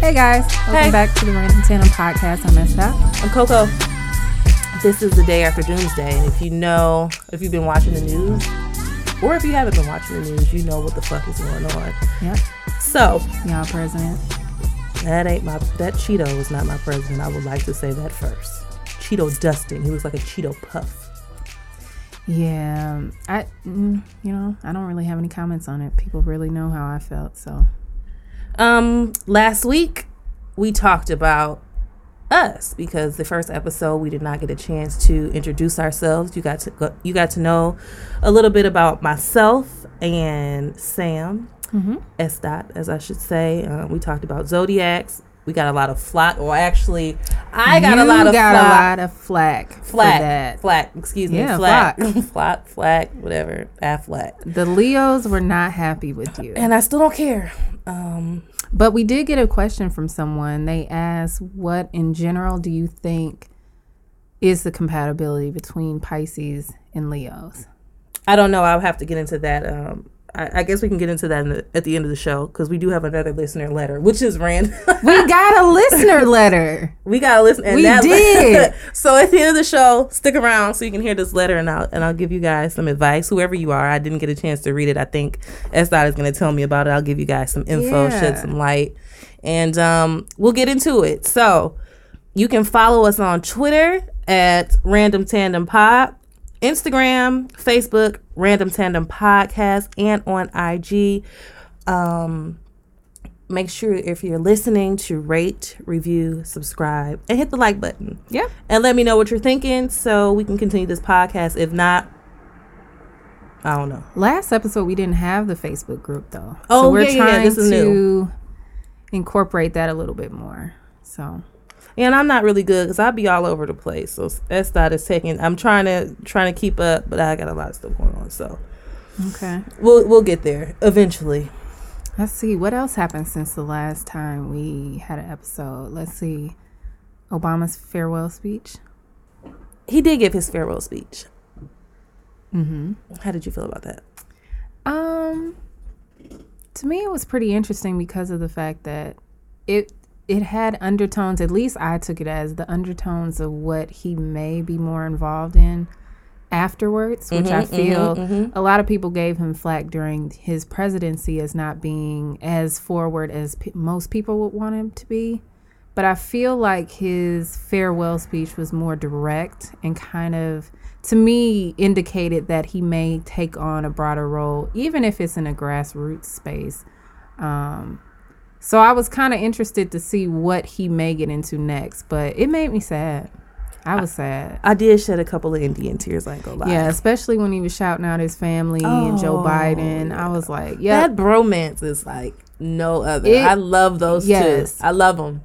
Hey guys, welcome back to the Random Tandem Podcast. I'm S.Dot. I'm CoCo. This is the day after Doomsday, and if you've been watching the news, or if you haven't been watching the news, you know what the fuck is going on. Yep. So, y'all president. That Cheeto was not my president. I would like to say that first. Cheeto dusting. He was like a Cheeto puff. Yeah, I don't really have any comments on it. People really know how I felt, so. Last week we talked about us because the first episode we did not get a chance to introduce ourselves. You got to know a little bit about myself and Sam, S.Dot, as I should say. We talked about zodiacs. We got a lot of flack, or actually, I got a lot of flack. The Leos were not happy with you, and I still don't care. But we did get a question from someone. They asked, what in general do you think is the compatibility between Pisces and Leos? I don't know. I'll have to get into that. I guess we can get into that at the end of the show, because we do have another listener letter, which is random. We got a listener letter. So at the end of the show, stick around so you can hear this letter, and I'll give you guys some advice. Whoever you are, I didn't get a chance to read it. I think S.Dot is going to tell me about it. I'll give you guys some info, shed some light, and we'll get into it. So you can follow us on Twitter at Random Tandem Pod, Instagram, Facebook, Random Tandem Podcast, and on IG. Make sure if you're listening to rate, review, subscribe, and hit the like button. Yeah. And let me know what you're thinking so we can continue this podcast. If not, I don't know. Last episode, we didn't have the Facebook group, though. Oh, so we're trying this is new. Incorporate that a little bit more. So. And I'm not really good because I'll be all over the place. So S.Dot is taking. I'm trying to keep up, but I got a lot of stuff going on. So okay, we'll get there eventually. Let's see what else happened since the last time we had an episode. Let's see, Obama's farewell speech. He did give his farewell speech. Mm-hmm. How did you feel about that? To me, it was pretty interesting because of the fact that it had undertones, at least I took it as the undertones of what he may be more involved in afterwards, which I feel a lot of people gave him flack during his presidency as not being as forward as most people would want him to be. But I feel like his farewell speech was more direct and kind of, to me, indicated that he may take on a broader role, even if it's in a grassroots space. So I was kind of interested to see what he may get into next, but it made me sad. I was sad. I did shed a couple of Indian tears, I ain't gonna lie. Yeah, especially when he was shouting out his family and Joe Biden. I was like, yeah. That bromance is like no other. I love those two. I love them.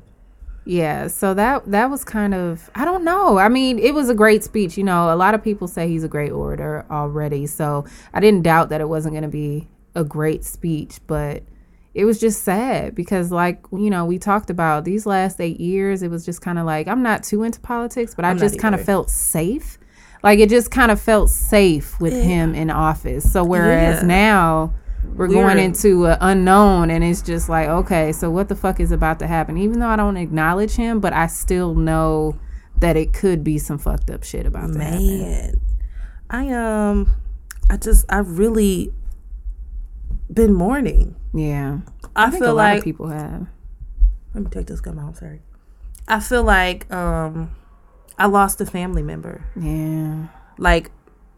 Yeah, so that was kind of, I don't know. I mean, it was a great speech. You know, a lot of people say he's a great orator already, so I didn't doubt that it wasn't going to be a great speech, but it was just sad because, like, you know, we talked about these last 8 years, it was just kind of like, I'm not too into politics, but I just kind of felt safe. Like, it just kind of felt safe with him in office. So, whereas now we're going into an unknown, and it's just like, okay, so what the fuck is about to happen? Even though I don't acknowledge him, but I still know that it could be some fucked up shit about that. Man, I really been mourning. Yeah. I feel like a lot of people have. Let me take this gum out, sorry. I feel like I lost a family member. Yeah. Like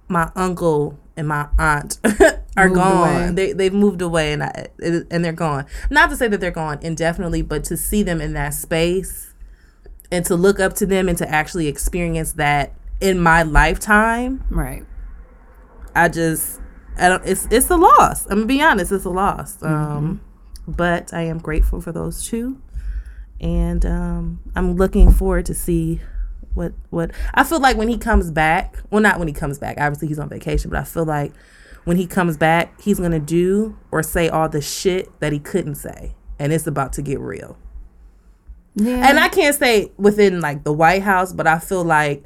my uncle and my aunt are gone. Away. They've moved away and they're gone. Not to say that they're gone indefinitely, but to see them in that space and to look up to them and to actually experience that in my lifetime. Right. I don't. It's a loss. I'm gonna be honest. It's a loss. but I am grateful for those two. And I'm looking forward to see what I feel like when he comes back. Well, not when he comes back. Obviously, he's on vacation, but I feel like when he comes back, he's going to do or say all the shit that he couldn't say. And it's about to get real. Yeah. And I can't say within like the White House, but I feel like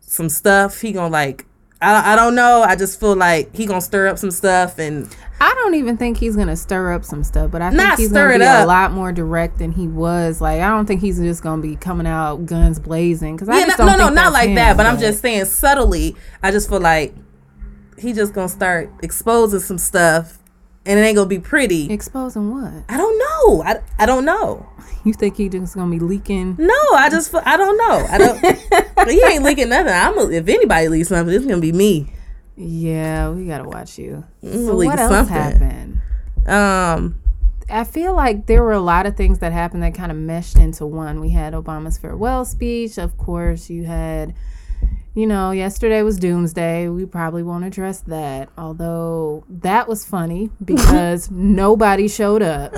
some stuff he going to like, I don't know. I just feel like he gonna stir up some stuff, and I don't even think he's gonna stir up some stuff. But I think he's gonna be a lot more direct than he was. Like, I don't think he's just gonna be coming out guns blazing. Because I don't think not like that. But I'm just saying subtly. I just feel like he just gonna start exposing some stuff, and it ain't gonna be pretty. Exposing what? I don't know. I don't know. You think he just gonna be leaking? No, I don't know. He ain't leaking nothing. If anybody leaks something, it's gonna be me. Yeah, we gotta watch you. So what else happened? I feel like there were a lot of things that happened that kind of meshed into one. We had Obama's farewell speech, of course. You had, yesterday was Doomsday. We probably won't address that, although that was funny because nobody showed up.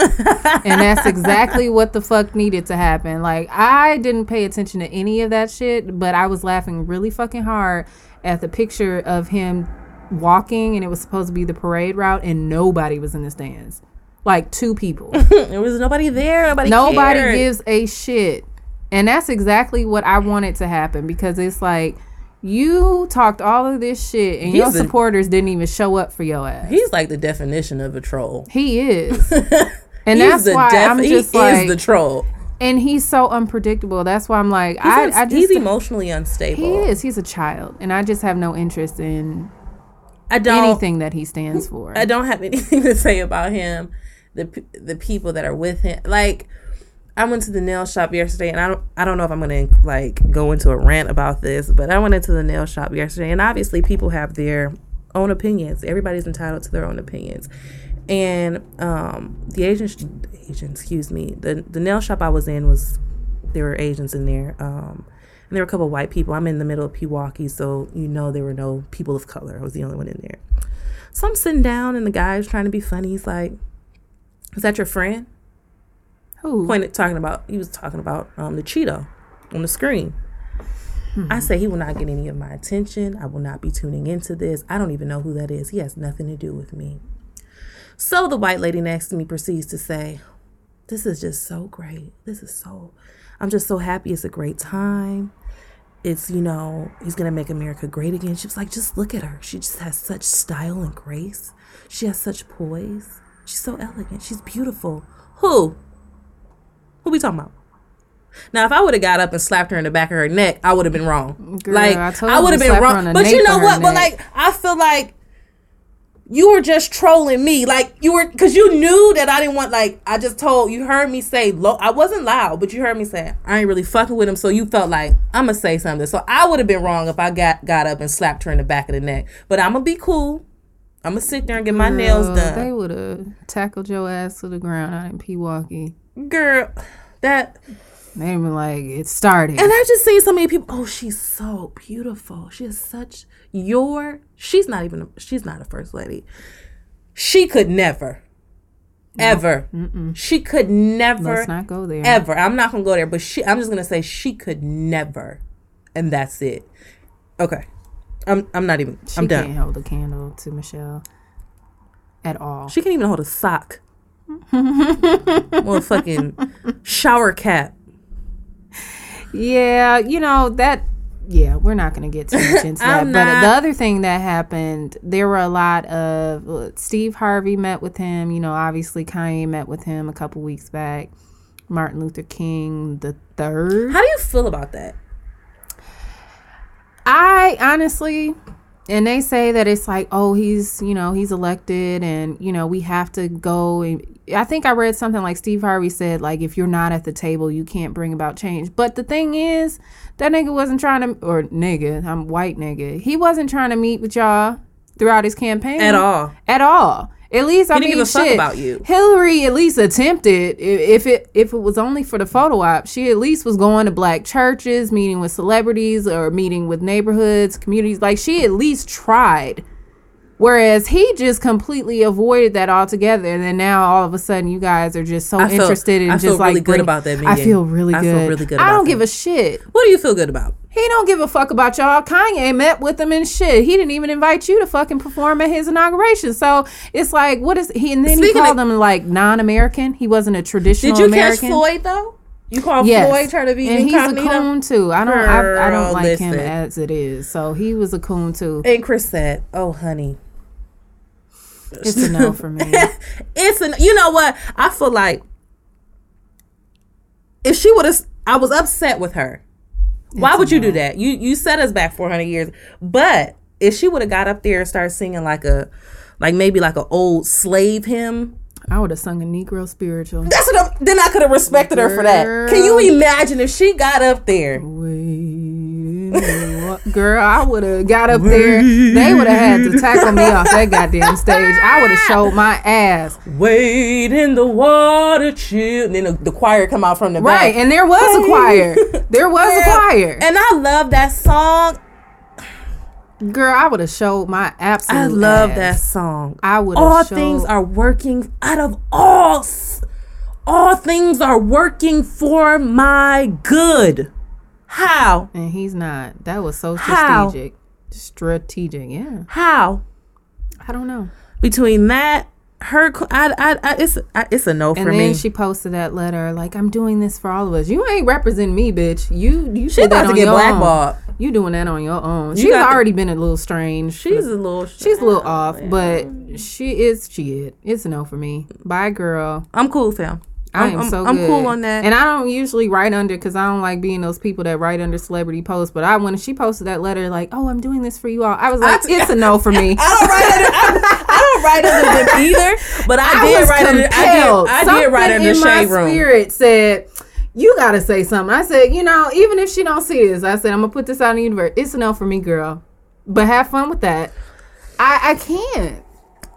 And that's exactly what the fuck needed to happen. Like, I didn't pay attention to any of that shit, but I was laughing really fucking hard at the picture of him walking, and it was supposed to be the parade route, and nobody was in the stands. Like, two people. There was nobody there. Nobody cared. Gives a shit. And that's exactly what I wanted to happen, because it's like, you talked all of this shit, and your supporters didn't even show up for your ass. He's like the definition of a troll. He is. And that's why I'm just like... He is the troll. And he's so unpredictable. That's why I'm like... He's emotionally unstable. He is. He's a child. And I just have no interest in anything that he stands for. I don't have anything to say about him, the people that are with him. Like... I went to the nail shop yesterday, and I don't know if I'm going to like go into a rant about this, but I went into the nail shop yesterday, and obviously people have their own opinions. Everybody's entitled to their own opinions. And the nail shop I was in there were Asians in there. And there were a couple of white people. I'm in the middle of Pewaukee, so there were no people of color. I was the only one in there. So I'm sitting down, and the guy's trying to be funny. He's like, "Is that your friend?" Who? He was talking about the Cheeto on the screen. I say, he will not get any of my attention. I will not be tuning into this. I don't even know who that is. He has nothing to do with me. So the white lady next to me proceeds to say, "This is just so great. I'm just so happy. It's a great time. It's, he's going to make America great again." She was like, "Just look at her. She just has such style and grace. She has such poise. She's so elegant. She's beautiful." Who we talking about? Now, if I would have got up and slapped her in the back of her neck, I would have been wrong. Girl, I would have been wrong. But you know what? But I feel like you were just trolling me. Like, you were, because you knew that I didn't want. Like, I just told you, heard me say low. I wasn't loud, but you heard me say I ain't really fucking with him. So you felt like I'm gonna say something. So I would have been wrong if I got up and slapped her in the back of the neck. But I'm gonna be cool. I'm gonna sit there and get my nails done. They would have tackled your ass to the ground out in Pewaukee. Girl, that they were like, it started. And I just seen so many people. Oh, she's so beautiful. She is such she's not a first lady. She could never, ever. Mm-mm. She could never. Let's not go there. Ever. I'm not gonna go there. But I'm just gonna say she could never, and that's it. Okay, I'm not even. I'm done. She can't hold a candle to Michelle at all. She can't even hold a sock. Well, fucking shower cap. Yeah, we're not going to get too much into that. But the other thing that happened, there were a lot of Steve Harvey met with him. Obviously Kanye met with him a couple weeks back. Martin Luther King III. How do you feel about that? I honestly... And they say that it's like, oh, he's elected, and, we have to go. And I think I read something like Steve Harvey said, like, if you're not at the table, you can't bring about change. But the thing is, that nigga wasn't trying to, or nigga, I'm white nigga. He wasn't trying to meet with y'all throughout his campaign. At all. At least, he didn't give a fuck about you. Hillary at least attempted, if it was only for the photo op, she at least was going to black churches, meeting with celebrities or meeting with neighborhoods, communities. Like, she at least tried Whereas he just completely avoided that altogether. And then now all of a sudden you guys are just so interested in just like. I feel really good about that meeting. I feel really good about I don't give a shit. What do you feel good about? He don't give a fuck about y'all. Kanye met with him and shit. He didn't even invite you to fucking perform at his inauguration. So it's like, what is he? And then he called him like non-American. He wasn't a traditional American. Did you catch Floyd though? You call Floyd trying to be and incognito? He's a coon too. I don't like him as it is. So he was a coon too. And Chris said, "Oh, honey." It's a no for me. You know what? I feel like if she would have, I was upset with her. Why would you do that? You set us back 400 years. But if she would have got up there and started singing like maybe an old slave hymn, I would have sung a Negro spiritual. Then I could have respected her for that. Can you imagine if she got up there? Girl, I would have got up there. They would have had to tackle me off that goddamn stage. I would have showed my ass. Wade in the water, chill. And then the choir come out from the back. Right, and there was a choir. And I love that song. Girl, I would have showed my absolute ass. I love that song. I would have showed. All things are working out of all. All things are working for my good. How? And he's not. That was so strategic. Strategic, yeah. How? I don't know. Between that, her, it's a no for me. And then she posted that letter like, "I'm doing this for all of us. You ain't representing me, bitch. You she about to get blackballed. You doing that on your own." She's already been a little strange. She's a little off, man. But she is. She it. It's a no for me. Bye, girl. I'm cool, fam. I'm cool on that. And I don't usually write under, because I don't like being those people that write under celebrity posts. But when she posted that letter, like, "Oh, I'm doing this for you all," I was like, it's a no for me. I don't write under them either. But I did write under Shade Room. My spirit said, "You got to say something." I said, even if she don't see this, I said, "I'm going to put this out in the universe. It's a no for me, girl. But have fun with that." I can't.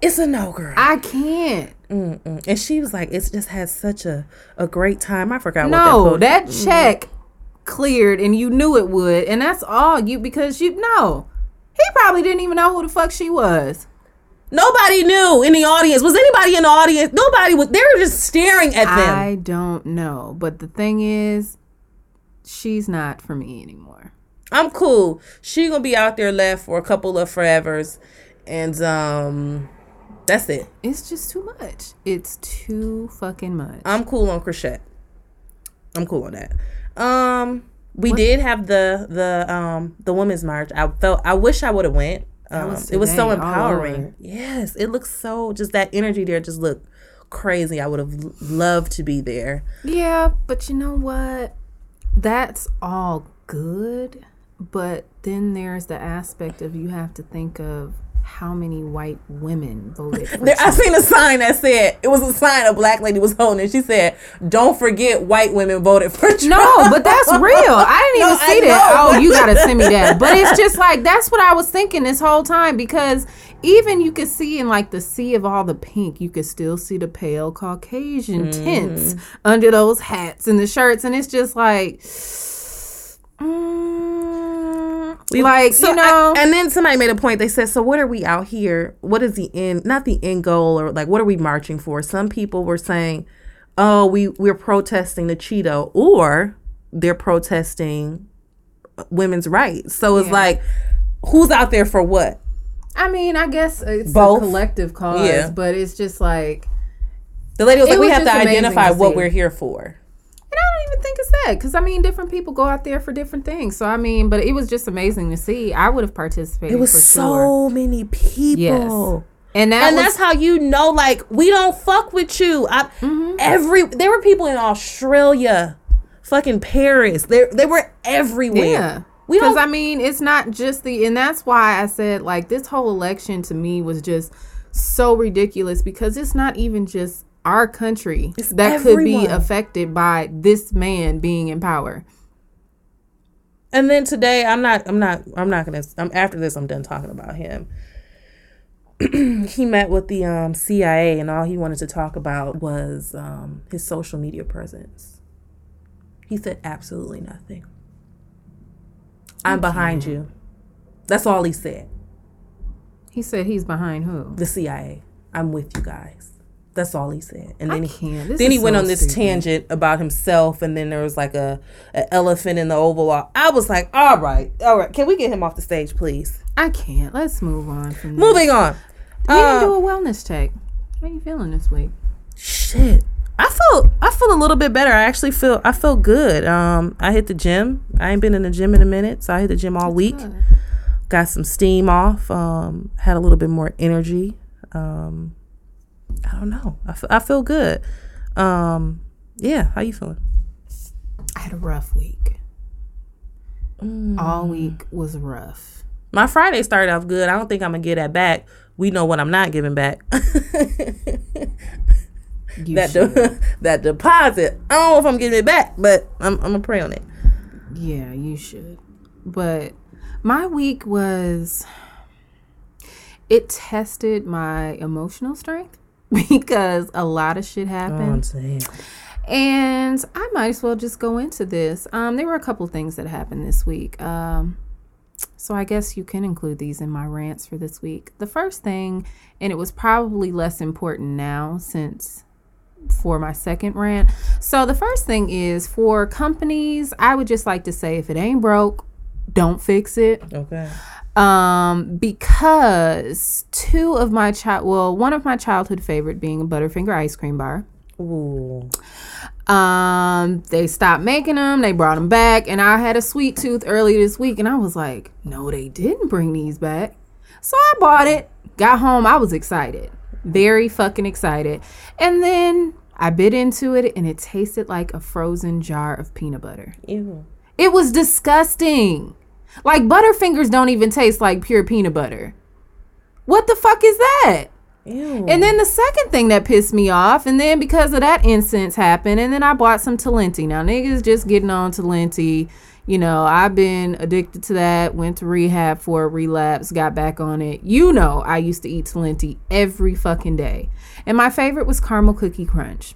It's a no, girl. I can't. Mm-mm. And she was like, "It's just had such a great time." I forgot what that was. No, that check cleared, and you knew it would, and that's all he probably didn't even know who the fuck she was. Nobody knew in the audience. Was anybody in the audience? Nobody was. They were just staring at them. I don't know, but the thing is, she's not for me anymore. I'm cool. She gonna be out there left for a couple of forevers, and that's it. It's just too much. It's too fucking much. I'm cool on crochet. I'm cool on that. Did have the women's march. I wish I would have went. It was so empowering. Yes, it looks so. Just that energy there just looked crazy. I would have loved to be there. Yeah, but you know what? That's all good. But then there's the aspect of you have to think of how many white women voted for there, I seen a sign that said, it was a sign a black lady was holding. She said, "Don't forget white women voted for Trump." No, but that's real. I didn't even see that. Oh, you got to send me that. But it's just like, that's what I was thinking this whole time, because even you could see in like the sea of all the pink, you could still see the pale Caucasian tints under those hats and the shirts. And it's just like, and then somebody made a point. They said, "So what are we out here? What is the end? Not the end goal, or like, what are we marching for?" Some people were saying, "Oh, we're protesting the Cheeto," or they're protesting women's rights. So it's like, who's out there for what? I mean, I guess it's both. A collective cause, but it's just like the lady was like, "We have to identify what we're here for." And I don't even think it's that, because I mean, different people go out there for different things. So I mean, but it was just amazing to see. I would have participated. It was for so many people. Yes. And that's how you know, like, we don't fuck with you. There were people in Australia, fucking Paris. They were everywhere. Yeah. Because I mean, it's not just and that's why I said, like, this whole election to me was just so ridiculous, because it's not even just our country could be affected by this man being in power. And then today, I'm after this, I'm done talking about him. He met with the CIA, and all he wanted to talk about was his social media presence. He said absolutely nothing. "I'm behind you." That's all he said. He said he's behind who? The CIA. I'm with you guys. That's all he said. And then he went on this tangent about himself, and then there was like an elephant in the Oval Office. I was like, all right. Can we get him off the stage, please? I can't. Let's move on. Moving on. We didn't do a wellness check. How are you feeling this week? Shit. I feel a little bit better. I feel good. I hit the gym. I ain't been in the gym in a minute, so I hit the gym all week. Good. Got some steam off. Had a little bit more energy. I don't know. I feel good. Yeah. How you feeling? I had a rough week. All week was rough. My Friday started off good. I don't think I'm going to get that back. We know what I'm not giving back. That deposit. I don't know if I'm getting it back, but I'm going to pray on it. Yeah, you should. But my week was... It tested my emotional strength because a lot of shit happened. And I might as well just go into this. There were a couple things that happened this week. So I guess you can include these in my rants for this week. The first thing, and it was probably less important now since for my second rant. So the first thing is for companies, I would just like to say if it ain't broke, don't fix it. Okay. Because one of my childhood favorite being a Butterfinger ice cream bar. Ooh. They stopped making them. They brought them back, and I had a sweet tooth earlier this week, and I was like, no, they didn't bring these back. So I bought it. Got home. I was excited, very fucking excited, and then I bit into it, and it tasted like a frozen jar of peanut butter. Ew. It was disgusting. Like, Butterfingers don't even taste like pure peanut butter. What the fuck is that? Ew. And then the second thing that pissed me off, and then because of that incense happened, and then I bought some Talenti. Now, niggas just getting on Talenti. You know, I've been addicted to that, went to rehab for a relapse, got back on it. You know, I used to eat Talenti every fucking day. And my favorite was Caramel Cookie Crunch.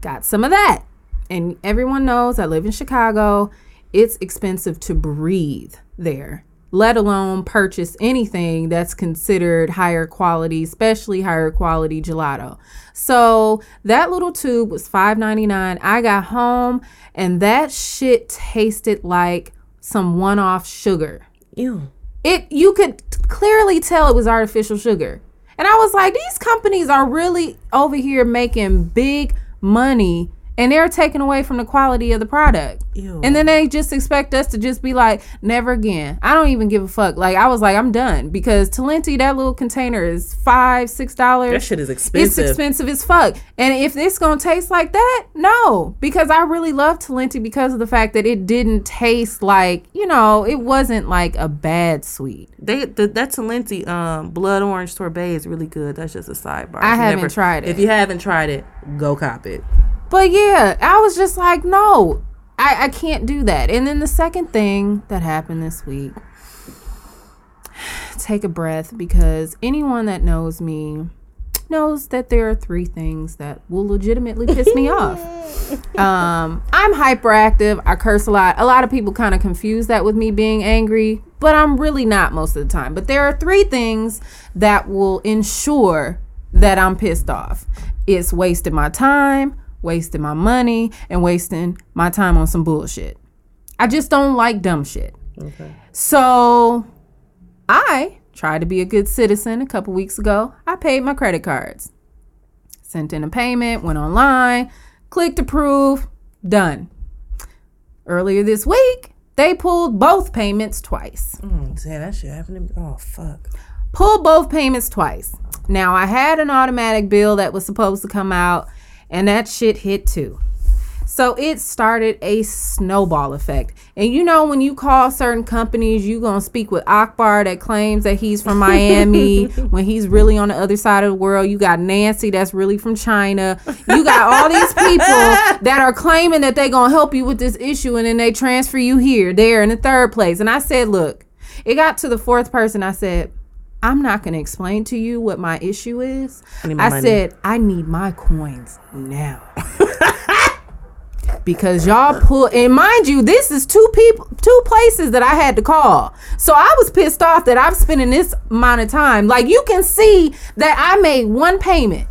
Got some of that. And everyone knows I live in Chicago. It's expensive to breathe there, let alone purchase anything that's considered higher quality, especially higher quality gelato. So that little tube was $5.99. I got home and that shit tasted like some one-off sugar. Ew. You could clearly tell it was artificial sugar. And I was like, these companies are really over here making big money, and they're taken away from the quality of the product. Ew. And then they just expect us to just be like, never again. I don't even give a fuck. Like, I was like, I'm done. Because Talenti, that little container is $5, $6. That shit is expensive. It's expensive as fuck. And if it's going to taste like that, no. Because I really love Talenti because of the fact that it didn't taste like, you know, it wasn't like a bad sweet. That Talenti blood orange sorbet is really good. That's just a sidebar. I haven't tried it. If you haven't tried it, go cop it. But yeah, I was just like, no, I can't do that. And then the second thing that happened this week, take a breath, because anyone that knows me knows that there are three things that will legitimately piss me off. I'm hyperactive. I curse a lot. A lot of people kind of confuse that with me being angry, but I'm really not most of the time. But there are three things that will ensure that I'm pissed off. It's wasting my time, wasting my money, and wasting my time on some bullshit. I just don't like dumb shit. Okay. So I tried to be a good citizen a couple weeks ago. I paid my credit cards, sent in a payment, went online, clicked approve, done. Earlier this week, they pulled both payments twice. Damn, that shit happened to me. Oh, fuck. Pulled both payments twice. Now, I had an automatic bill that was supposed to come out, and that shit hit too. So it started a snowball effect. And you know, when you call certain companies, you gonna speak with Akbar that claims that he's from Miami when he's really on the other side of the world. You got Nancy that's really from China. You got all these people that are claiming that they gonna help you with this issue, and then they transfer you here, there, and the third place. And I said, look, it got to the fourth person. I said, I'm not going to explain to you what my issue is. I said, I need my coins now. because y'all put, and mind you, this is two places that I had to call. So I was pissed off that I'm spending this amount of time. Like, you can see that I made one payment.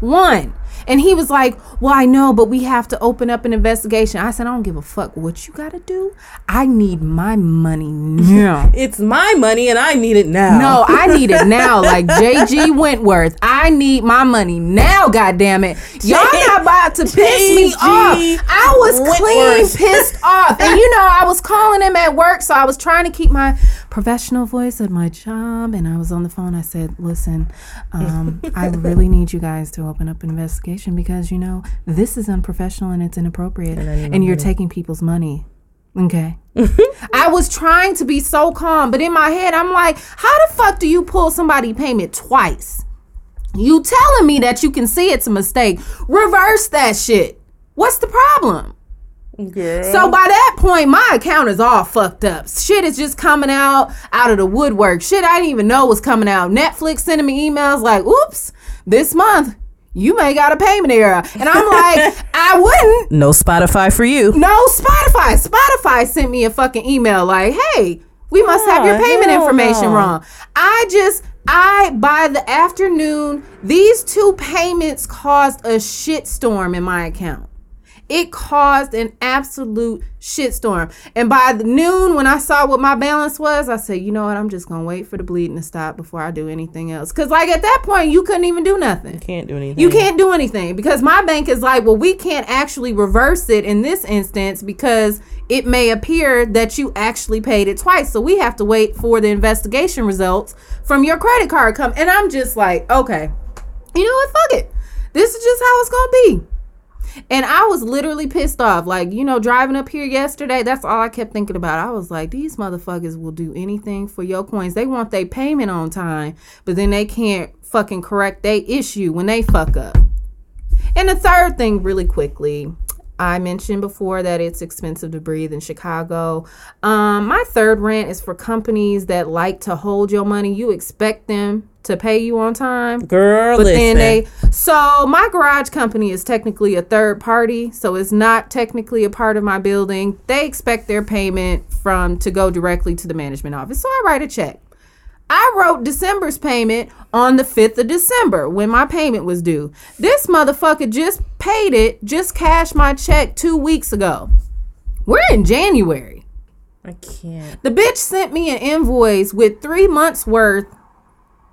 One. And he was like, well, I know, but we have to open up an investigation. I said, I don't give a fuck what you got to do. I need my money now. It's my money and I need it now. No, I need it now. Like J.G. Wentworth, I need my money now, goddammit. Y'all not about to piss me off. I was clean pissed off. And you know, I was calling him at work, so I was trying to keep my professional voice at my job. And I was on the phone. I said, listen, I really need you guys to open up an investigation. Because, you know, this is unprofessional and it's inappropriate and you're taking people's money. Okay. I was trying to be so calm, but in my head, I'm like, how the fuck do you pull somebody payment twice? You telling me that you can see it's a mistake. Reverse that shit. What's the problem? Girl. So by that point, my account is all fucked up. Shit is just coming out of the woodwork. Shit I didn't even know was coming out. Netflix sending me emails like, oops, this month you may got a payment error. And I'm like, I wouldn't. No Spotify for you. No Spotify. Spotify sent me a fucking email like, hey, we must have your payment information wrong. By the afternoon, these two payments caused a shitstorm in my account. It caused an absolute shitstorm. And by the noon, when I saw what my balance was, I said, you know what? I'm just going to wait for the bleeding to stop before I do anything else. Because, like, at that point, you couldn't even do nothing. You can't do anything. Because my bank is like, well, we can't actually reverse it in this instance because it may appear that you actually paid it twice. So we have to wait for the investigation results from your credit card come. And I'm just like, okay, you know what? Fuck it. This is just how it's going to be. And I was literally pissed off. Like, you know, driving up here yesterday, that's all I kept thinking about. I was like, these motherfuckers will do anything for your coins. They want their payment on time, but then they can't fucking correct their issue when they fuck up. And the third thing, really quickly, I mentioned before that it's expensive to breathe in Chicago. My third rant is for companies that like to hold your money. You expect them to pay you on time, girl, but listen. So my garage company is technically a third party, so it's not technically a part of my building. They expect their payment to go directly to the management office, so I write a check. I wrote December's payment on the 5th of December when my payment was due. This motherfucker just paid it, just cashed my check 2 weeks ago. We're in January. I can't. The bitch sent me an invoice with 3 months worth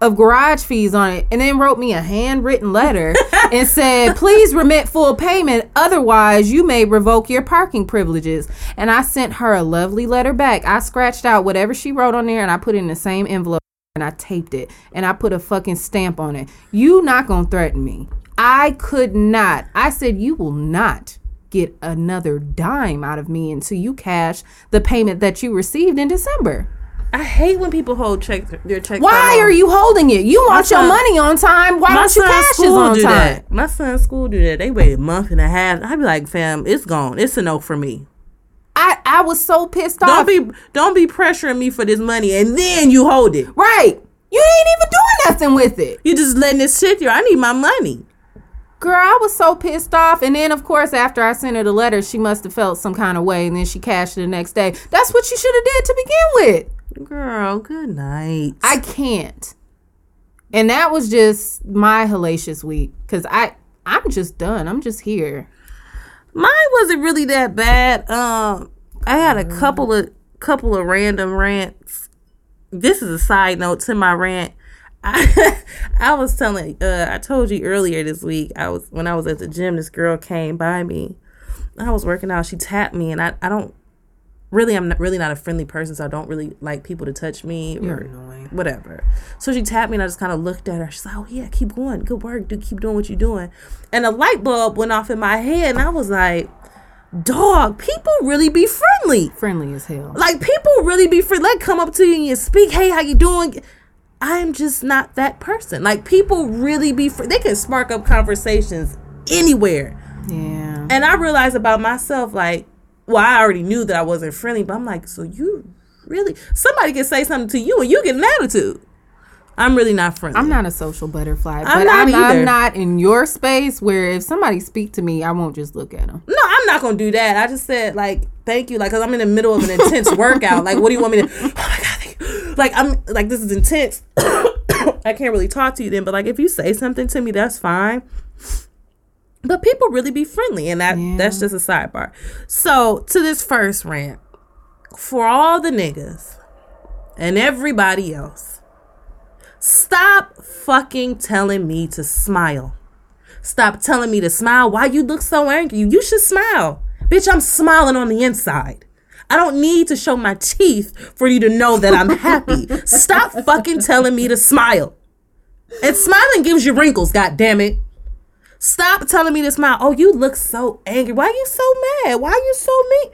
of garage fees on it and then wrote me a handwritten letter and said, please remit full payment, otherwise you may revoke your parking privileges. And I sent her a lovely letter back. I scratched out whatever she wrote on there and I put it in the same envelope and I taped it and I put a fucking stamp on it. You not gonna threaten me. I could not. I said, you will not get another dime out of me until you cash the payment that you received in December. I hate when people hold their checks. Why are you holding it? You want your money on time. Why don't you cash it on time? My son's school do that. They wait a month and a half. I be like, fam, it's gone. It's a no for me. I was so pissed off. Don't be pressuring me for this money and then you hold it. Right. You ain't even doing nothing with it. You just letting it sit there. I need my money. Girl, I was so pissed off. And then, of course, after I sent her the letter, she must have felt some kind of way. And then she cashed it the next day. That's what you should have did to begin with. Girl, good night. I can't. And that was just my hellacious week because I'm just done. I'm just here. Mine wasn't really that bad. I had a couple of random rants. This is a side note to my rant. I was telling. I told you earlier this week. When I was at the gym. This girl came by me. I was working out. She tapped me, and I don't. Really, I'm not a friendly person, so I don't really like people to touch me or whatever. So she tapped me, and I just kind of looked at her. She's like, oh, yeah, keep going. Good work. Dude, keep doing what you're doing. And a light bulb went off in my head, and I was like, dog, people really be friendly. Friendly as hell. Like, people really be friendly. Like, come up to you and speak, hey, how you doing? I'm just not that person. Like, people really be friendly. They can spark up conversations anywhere. Yeah. And I realized about myself, like, well, I already knew that I wasn't friendly, but I'm like, so you really... Somebody can say something to you and you get an attitude. I'm really not friendly. I'm not a social butterfly. I'm not in your space where if somebody speak to me, I won't just look at them. No, I'm not going to do that. I just said, like, thank you. Like, because I'm in the middle of an intense workout. Like, what do you want me to... Oh, my God. Thank you. Like, I'm... Like, this is intense. I can't really talk to you then. But, like, if you say something to me, that's fine. But people really be friendly. And that's just a sidebar. So, to this first rant, for all the niggas and everybody else, stop fucking telling me to smile. Stop telling me to smile. Why you look so angry? You should smile. Bitch, I'm smiling on the inside. I don't need to show my teeth for you to know that I'm happy. Stop fucking telling me to smile. And smiling gives you wrinkles, goddammit. Stop telling me to smile. Oh, you look so angry. Why are you so mad? Why are you so mean?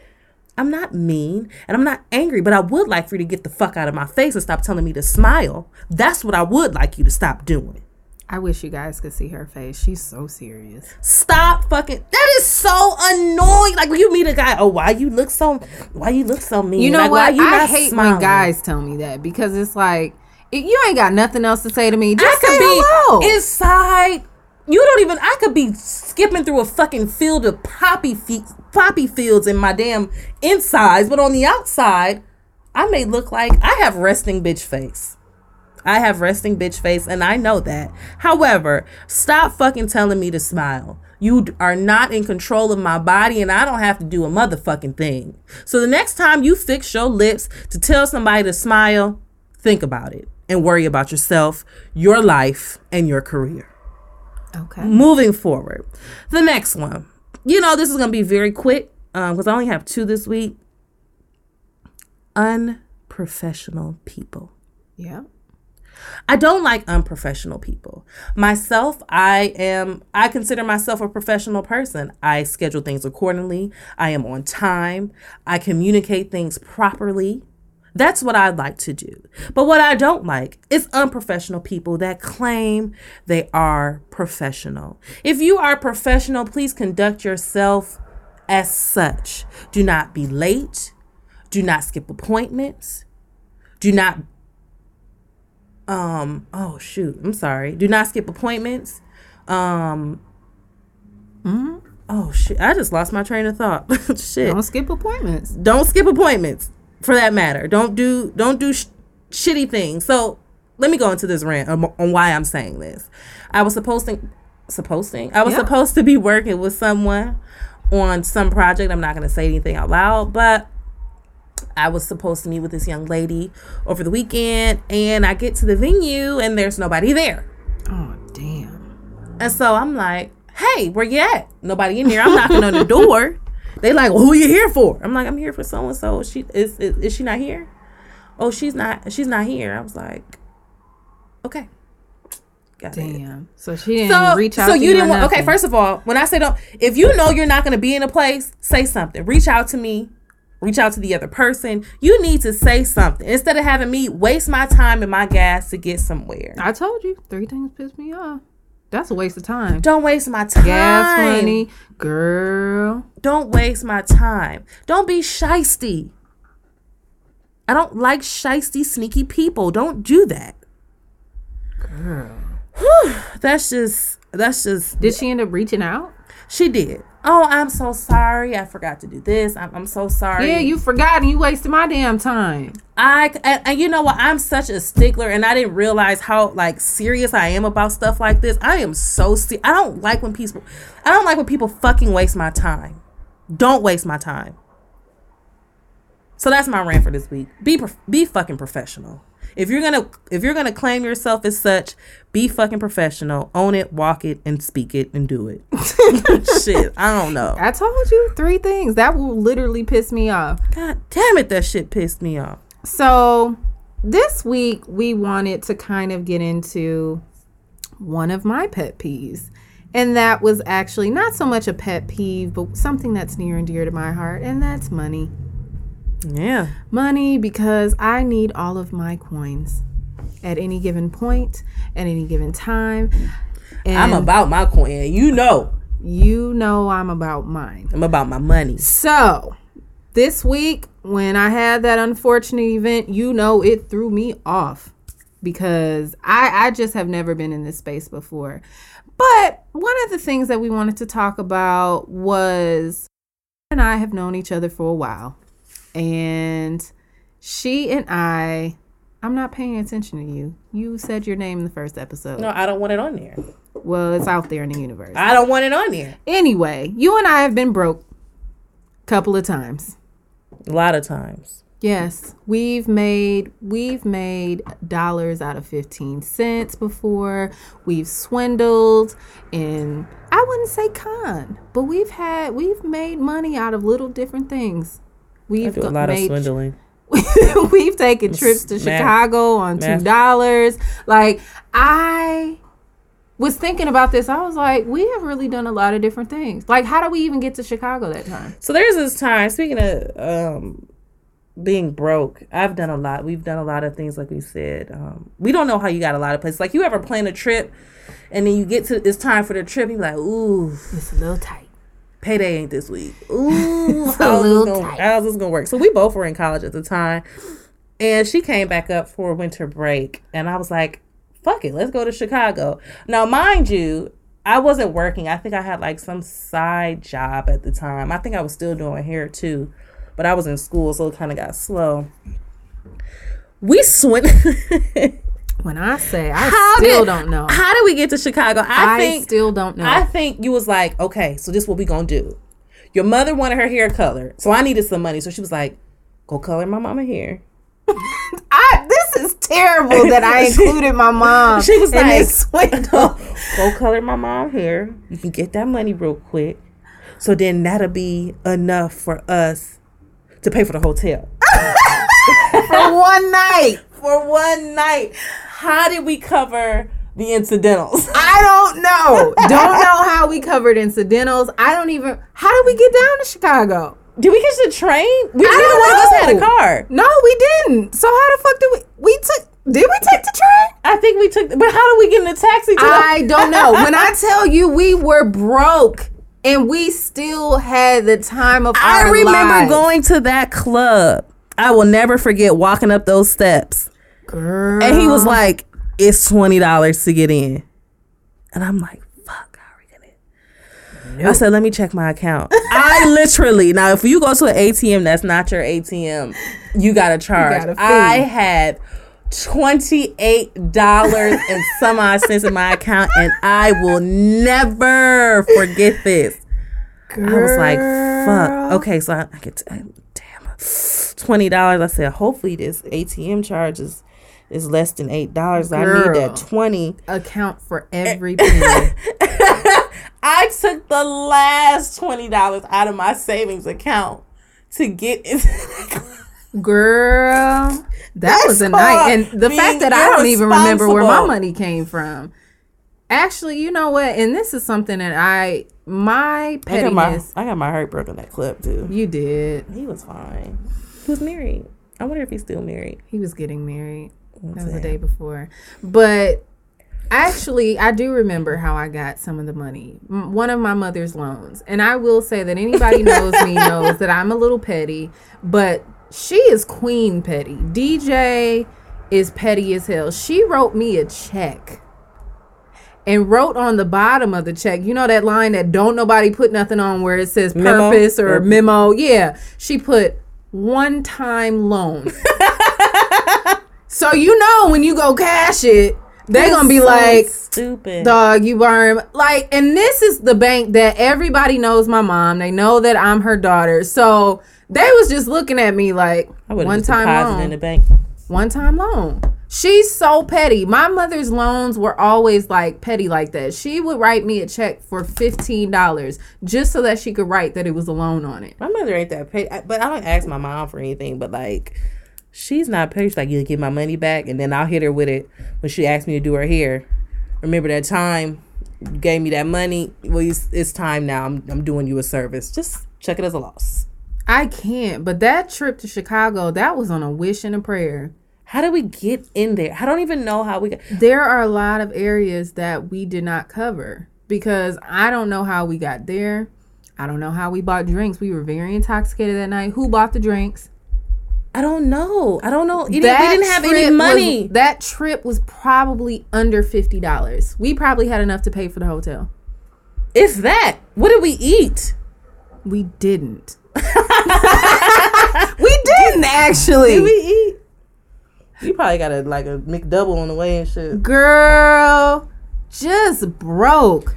I'm not mean and I'm not angry, but I would like for you to get the fuck out of my face and stop telling me to smile. That's what I would like you to stop doing. I wish you guys could see her face. She's so serious. Stop fucking. That is so annoying. Like when you meet a guy, oh, why you look so mean? You know like, what? Why you I hate smiling? When guys tell me that because it's like, you ain't got nothing else to say to me. Just I could say be hello. Inside. You don't even, I could be skipping through a fucking field of poppy fields in my damn insides, but on the outside, I may look like I have resting bitch face. And I know that. However, stop fucking telling me to smile. You are not in control of my body and I don't have to do a motherfucking thing. So the next time you fix your lips to tell somebody to smile, think about it and worry about yourself, your life, and your career. Okay. Moving forward. The next one. You know, this is going to be very quick because I only have two this week. Unprofessional people. Yeah. I don't like unprofessional people. Myself, I consider myself a professional person. I schedule things accordingly. I am on time. I communicate things properly. That's what I'd like to do. But what I don't like is unprofessional people that claim they are professional. If you are professional, please conduct yourself as such. Do not be late. Do not skip appointments. Do not, Do not skip appointments. Oh, shit. I just lost my train of thought. Shit. Don't skip appointments. For that matter, don't do shitty things. So let me go into this rant on why I'm saying this. I was supposed to be working with someone on some project. I'm not going to say anything out loud, but I was supposed to meet with this young lady over the weekend, and I get to the venue and there's nobody there. Oh damn! And so I'm like, hey, where you at? Nobody in here. I'm knocking on the door. They like, well, who you here for? I'm like, I'm here for so and so. She is she not here? Oh, she's not here. I was like, okay. Got damn. It. So she didn't reach out. So you didn't want. Okay, first of all, when I say don't, if you know you're not going to be in a place, say something. Reach out to me. Reach out to the other person. You need to say something instead of having me waste my time and my gas to get somewhere. I told you 3 things pissed me off. That's a waste of time. Don't waste my time. Gas money, girl. Don't waste my time. Don't be shysty. I don't like shysty, sneaky people. Don't do that. Girl. Whew, that's just. Did she end up reaching out? She did. Oh, I'm so sorry. I forgot to do this. I'm so sorry. Yeah, you forgot and you wasted my damn time. And you know what? I'm such a stickler and I didn't realize how like serious I am about stuff like this. I am so I don't like when people fucking waste my time. Don't waste my time. So that's my rant for this week. Be fucking professional. If you're gonna claim yourself as such, be fucking professional. Own it, walk it, and speak it, and do it. Shit, I don't know. I told you 3 things that will literally piss me off. God damn it, that shit pissed me off. So this week we wanted to kind of get into one of my pet peeves, and that was actually not so much a pet peeve, but something that's near and dear to my heart, and that's money. Yeah. Money, because I need all of my coins at any given point, at any given time. And I'm about my coin. You know I'm about mine. I'm about my money. So this week when I had that unfortunate event, you know, it threw me off. because I just have never been in this space before. But one of the things that we wanted to talk about was, and I have known each other for a while, and she and I, I'm not paying attention to you. You said your name in the first episode. No, I don't want it on there. Well, it's out there in the universe. I don't want it on there. Anyway, you and I have been broke a couple of times. A lot of times. Yes. We've made dollars out of 15 cents before. We've swindled, and I wouldn't say con, but we've made money out of little different things. We've done a lot of swindling. We've taken trips to Chicago on $2. Like, I was thinking about this. I was like, we have really done a lot of different things. Like, how do we even get to Chicago that time? So there's this time, speaking of being broke, I've done a lot. We've done a lot of things, like we said. We don't know how you got a lot of places. Like, you ever plan a trip, and then you get to, it's time for the trip, you're like, ooh. It's a little tight. Payday ain't this week. Ooh, how's this gonna work? So we both were in college at the time, and she came back up for a winter break, and I was like, fuck it, let's go to Chicago. Now, mind you, I wasn't working. I think I had like some side job at the time. I think I was still doing hair too, but I was in school, so it kind of got slow. We swim. When I say, I still don't know. How did we get to Chicago? I still don't know. I think you was like, okay, so this is what we gonna do. Your mother wanted her hair colored, so I needed some money. So she was like, go color my mama hair. This is terrible that I included my mom. She was like, this window. Go color my mom hair. You can get that money real quick. So then that'll be enough for us to pay for the hotel. For one night. How did we cover the incidentals? I don't know. Don't know how we covered incidentals. How did we get down to Chicago? Did we catch the train? Neither one of us had a car. No, we didn't. So how the fuck did we take the train? I think we took, but how did we get in a taxi? I don't know. When I tell you we were broke and we still had the time of our lives. I remember going to that club. I will never forget walking up those steps. Girl. And he was like, it's $20 to get in. And I'm like, fuck, how are we getting in? Nope. I said, let me check my account. I literally, now if you go to an ATM that's not your ATM, you got to charge. I had $28 and some odd cents in my account, and I will never forget this. Girl. I was like, fuck. Okay, so I get $20. I said, hopefully this ATM charge is less than $8. Girl, I need that 20. Account for every penny. I took the last $20 out of my savings account to get into that. Girl, that was a night. And the fact that I don't even remember where my money came from. Actually, you know what? And this is something that my pettiness. I got my heart broken that clip, too. You did. He was fine. He was married. I wonder if he's still married. He was getting married. That was the day before. But actually, I do remember how I got some of the money. One of my mother's loans. And I will say that anybody knows me knows that I'm a little petty. But she is queen petty. DJ is petty as hell. She wrote me a check. And wrote on the bottom of the check, you know that line that don't nobody put nothing on where it says memo? Purpose or memo? Yeah. She put one-time loan. So you know when you go cash it, they're going to be so like, stupid. Dog, you burn. Like, and this is the bank that everybody knows my mom. They know that I'm her daughter. So they was just looking at me like, one-time loan. In the bank. One-time loan. She's so petty. My mother's loans were always like petty like that. She would write me a check for $15 just so that she could write that it was a loan on it. My mother ain't that petty, but I don't ask my mom for anything, but like, she's not petty. She's like, you'll get my money back, and then I'll hit her with it when she asked me to do her hair. Remember that time you gave me that money? Well, it's time now. I'm doing you a service. Just check it as a loss. I can't, but that trip to Chicago, that was on a wish and a prayer. How did we get in there? I don't even know how we got. There are a lot of areas that we did not cover because I don't know how we got there. I don't know how we bought drinks. We were very intoxicated that night. Who bought the drinks? I don't know. We didn't have any money. That trip was probably under $50. We probably had enough to pay for the hotel. It's that. What did we eat? We didn't. We didn't, actually. Did we eat? You probably got a McDouble on the way and shit. Girl, just broke.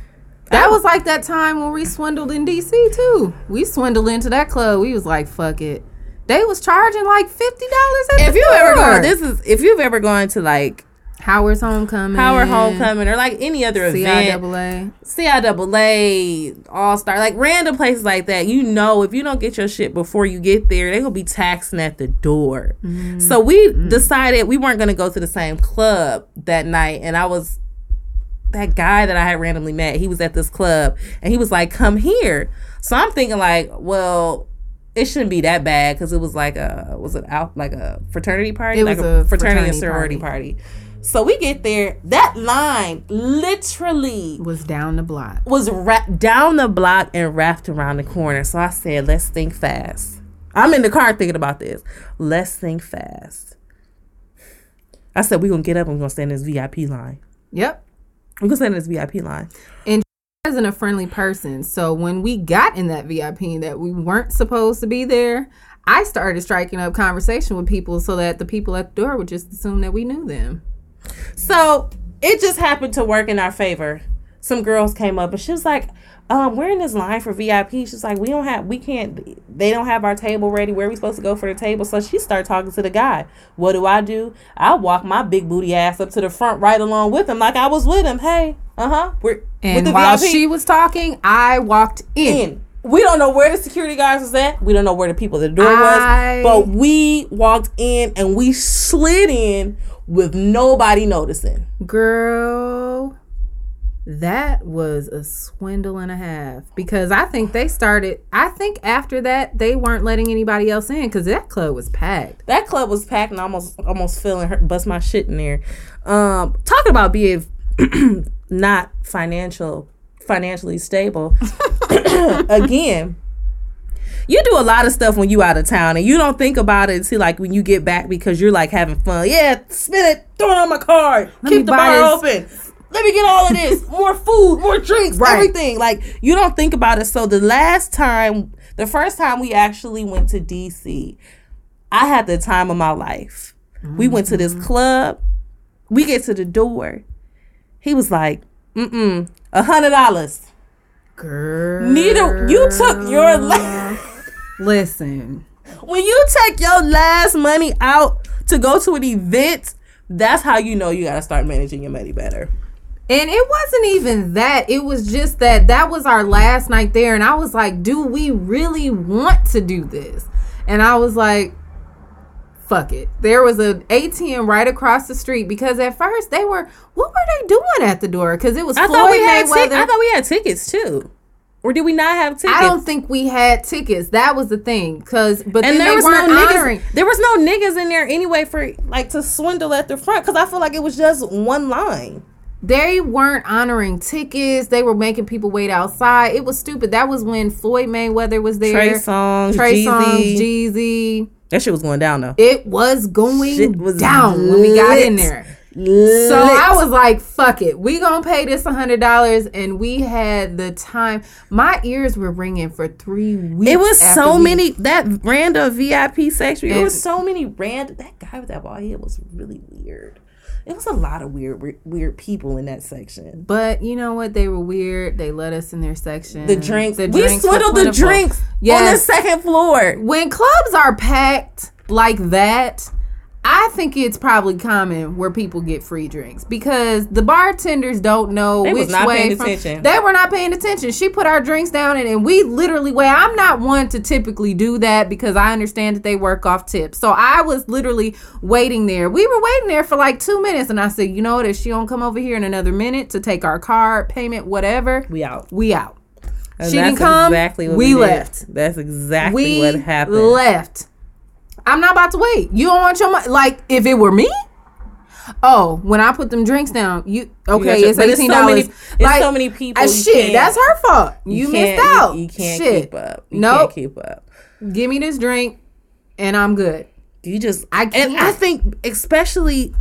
That was like that time when we swindled in DC too. We swindled into that club. We was like, fuck it. They was charging like $50 at the store. If you've ever gone to like Howard Homecoming or like any other event. CIAA, All-Star, like random places like that. You know, if you don't get your shit before you get there, they're going to be taxing at the door. Mm-hmm. So we decided we weren't going to go to the same club that night. And I was, that guy that I had randomly met, he was at this club and he was like, come here. So I'm thinking like, well, it shouldn't be that bad because it was like a fraternity party? It was a fraternity and sorority party. So we get there. That line literally was down the block. Was down the block and wrapped around the corner. So I said, let's think fast. I'm in the car thinking about this. Let's think fast. I said, we're going to get up and we're going to stand in this VIP line. Yep. We're going to stand in this VIP line. And wasn't a friendly person, so when we got in that VIP that we weren't supposed to be there, I started striking up conversation with people so that the people at the door would just assume that we knew them. So it just happened to work in our favor. Some girls came up and she was like, we're in this line for VIP. She's like, they don't have our table ready. Where are we supposed to go for the table? So she started talking to the guy. What do? I walk my big booty ass up to the front right along with him like I was with him. Hey, and while she was talking, I walked in. We don't know where the security guards was at. We don't know where the people at the door was. But we walked in and we slid in with nobody noticing. Girl, that was a swindle and a half. Because I think after that, they weren't letting anybody else in because that club was packed. That club was packed and almost feeling hurt, bust my shit in there. Talking about being not financially stable. Again, you do a lot of stuff when you out of town and you don't think about it until like when you get back because you're like having fun. Yeah, spin it, throw it on my card, keep the bar open. Let me get all of this. More food, more drinks, everything. Like you don't think about it. So the first time we actually went to DC, I had the time of my life. Mm-hmm. We went to this club. We get to the door. He was like, $100. Girl. You took your last. Listen. When you take your last money out to go to an event, that's how you know you got to start managing your money better. And it wasn't even that. It was just that was our last night there. And I was like, do we really want to do this? And I was like, fuck it. There was an ATM right across the street because at first what were they doing at the door? Because it was I thought we had tickets too. Or did we not have tickets? I don't think we had tickets. That was the thing. There was no niggas in there anyway for like to swindle at the front because I feel like it was just one line. They weren't honoring tickets. They were making people wait outside. It was stupid. That was when Floyd Mayweather was there. Trey Songz, Jeezy. That shit was going down though. It was down when we got in there. So I was like, fuck it. We gonna pay this $100 and we had the time. My ears were ringing for 3 weeks. It was so many that random VIP section. It was so many random. That guy with that bald head was really weird. It was a lot of weird people in that section. But you know what? They were weird. They let us in their section. We swindled the drinks on the second floor. When clubs are packed like that, I think it's probably common where people get free drinks because the bartenders don't know which way. They were not paying attention. She put our drinks down and we literally, I'm not one to typically do that because I understand that they work off tips. So I was literally waiting there. We were waiting there for like 2 minutes and I said, you know what, if she don't come over here in another minute to take our card payment, whatever, we out. And she didn't come. Exactly what we left. That's exactly what happened. We left. I'm not about to wait. You don't want your money. Like, if it were me? Oh, when I put them drinks down, it's $18. It's so many people. Shit, that's her fault. You missed out. You can't keep up. Give me this drink, and I'm good. You just, I can't. And I think especially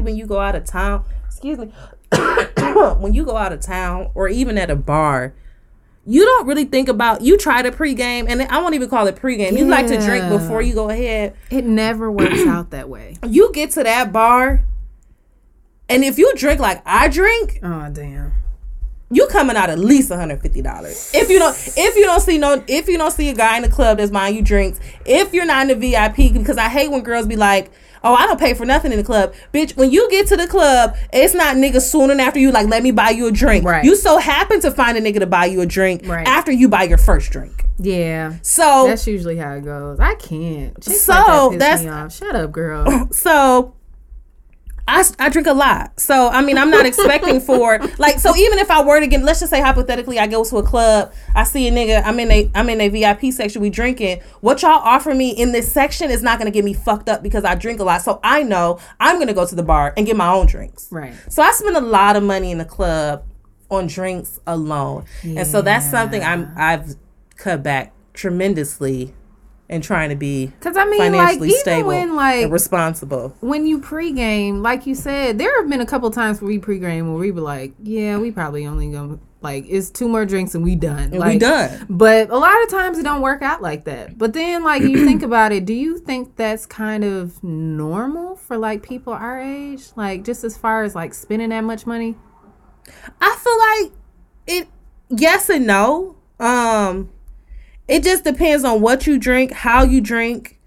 when you go out of town, excuse me, when you go out of town or even at a bar, you don't really think about, you try to pregame, and I won't even call it pregame. Yeah. You like to drink before you go ahead. It never works out that way. You get to that bar, and if you drink like I drink, oh damn, you coming out at least $150. If you don't see a guy in the club that's buying you drinks, if you're not in the VIP, because I hate when girls be like, oh, I don't pay for nothing in the club. Bitch, when you get to the club, it's not niggas swooning after you like, let me buy you a drink. Right. You so happen to find a nigga to buy you a drink after you buy your first drink. Yeah. So that's usually how it goes. I can't. She's so like that pissed me off. Shut up, girl. So I drink a lot. So, I mean, I'm not expecting for, like, so even if I were to get, let's just say hypothetically, I go to a club, I see a nigga, I'm in a VIP section, we drinking. What y'all offer me in this section is not going to get me fucked up because I drink a lot. So I know I'm going to go to the bar and get my own drinks. Right. So I spend a lot of money in the club on drinks alone. Yeah. And so that's something I've cut back tremendously. And trying to be financially stable and responsible. When you pregame, like you said, there have been a couple times where we pregame where we were like, yeah, we probably only gonna, like, it's two more drinks and we done. And we done. But a lot of times it don't work out like that. But then, like, you think about it, do you think that's kind of normal for, like, people our age? Like, just as far as, like, spending that much money? I feel like it, yes and no. It just depends on what you drink, how you drink,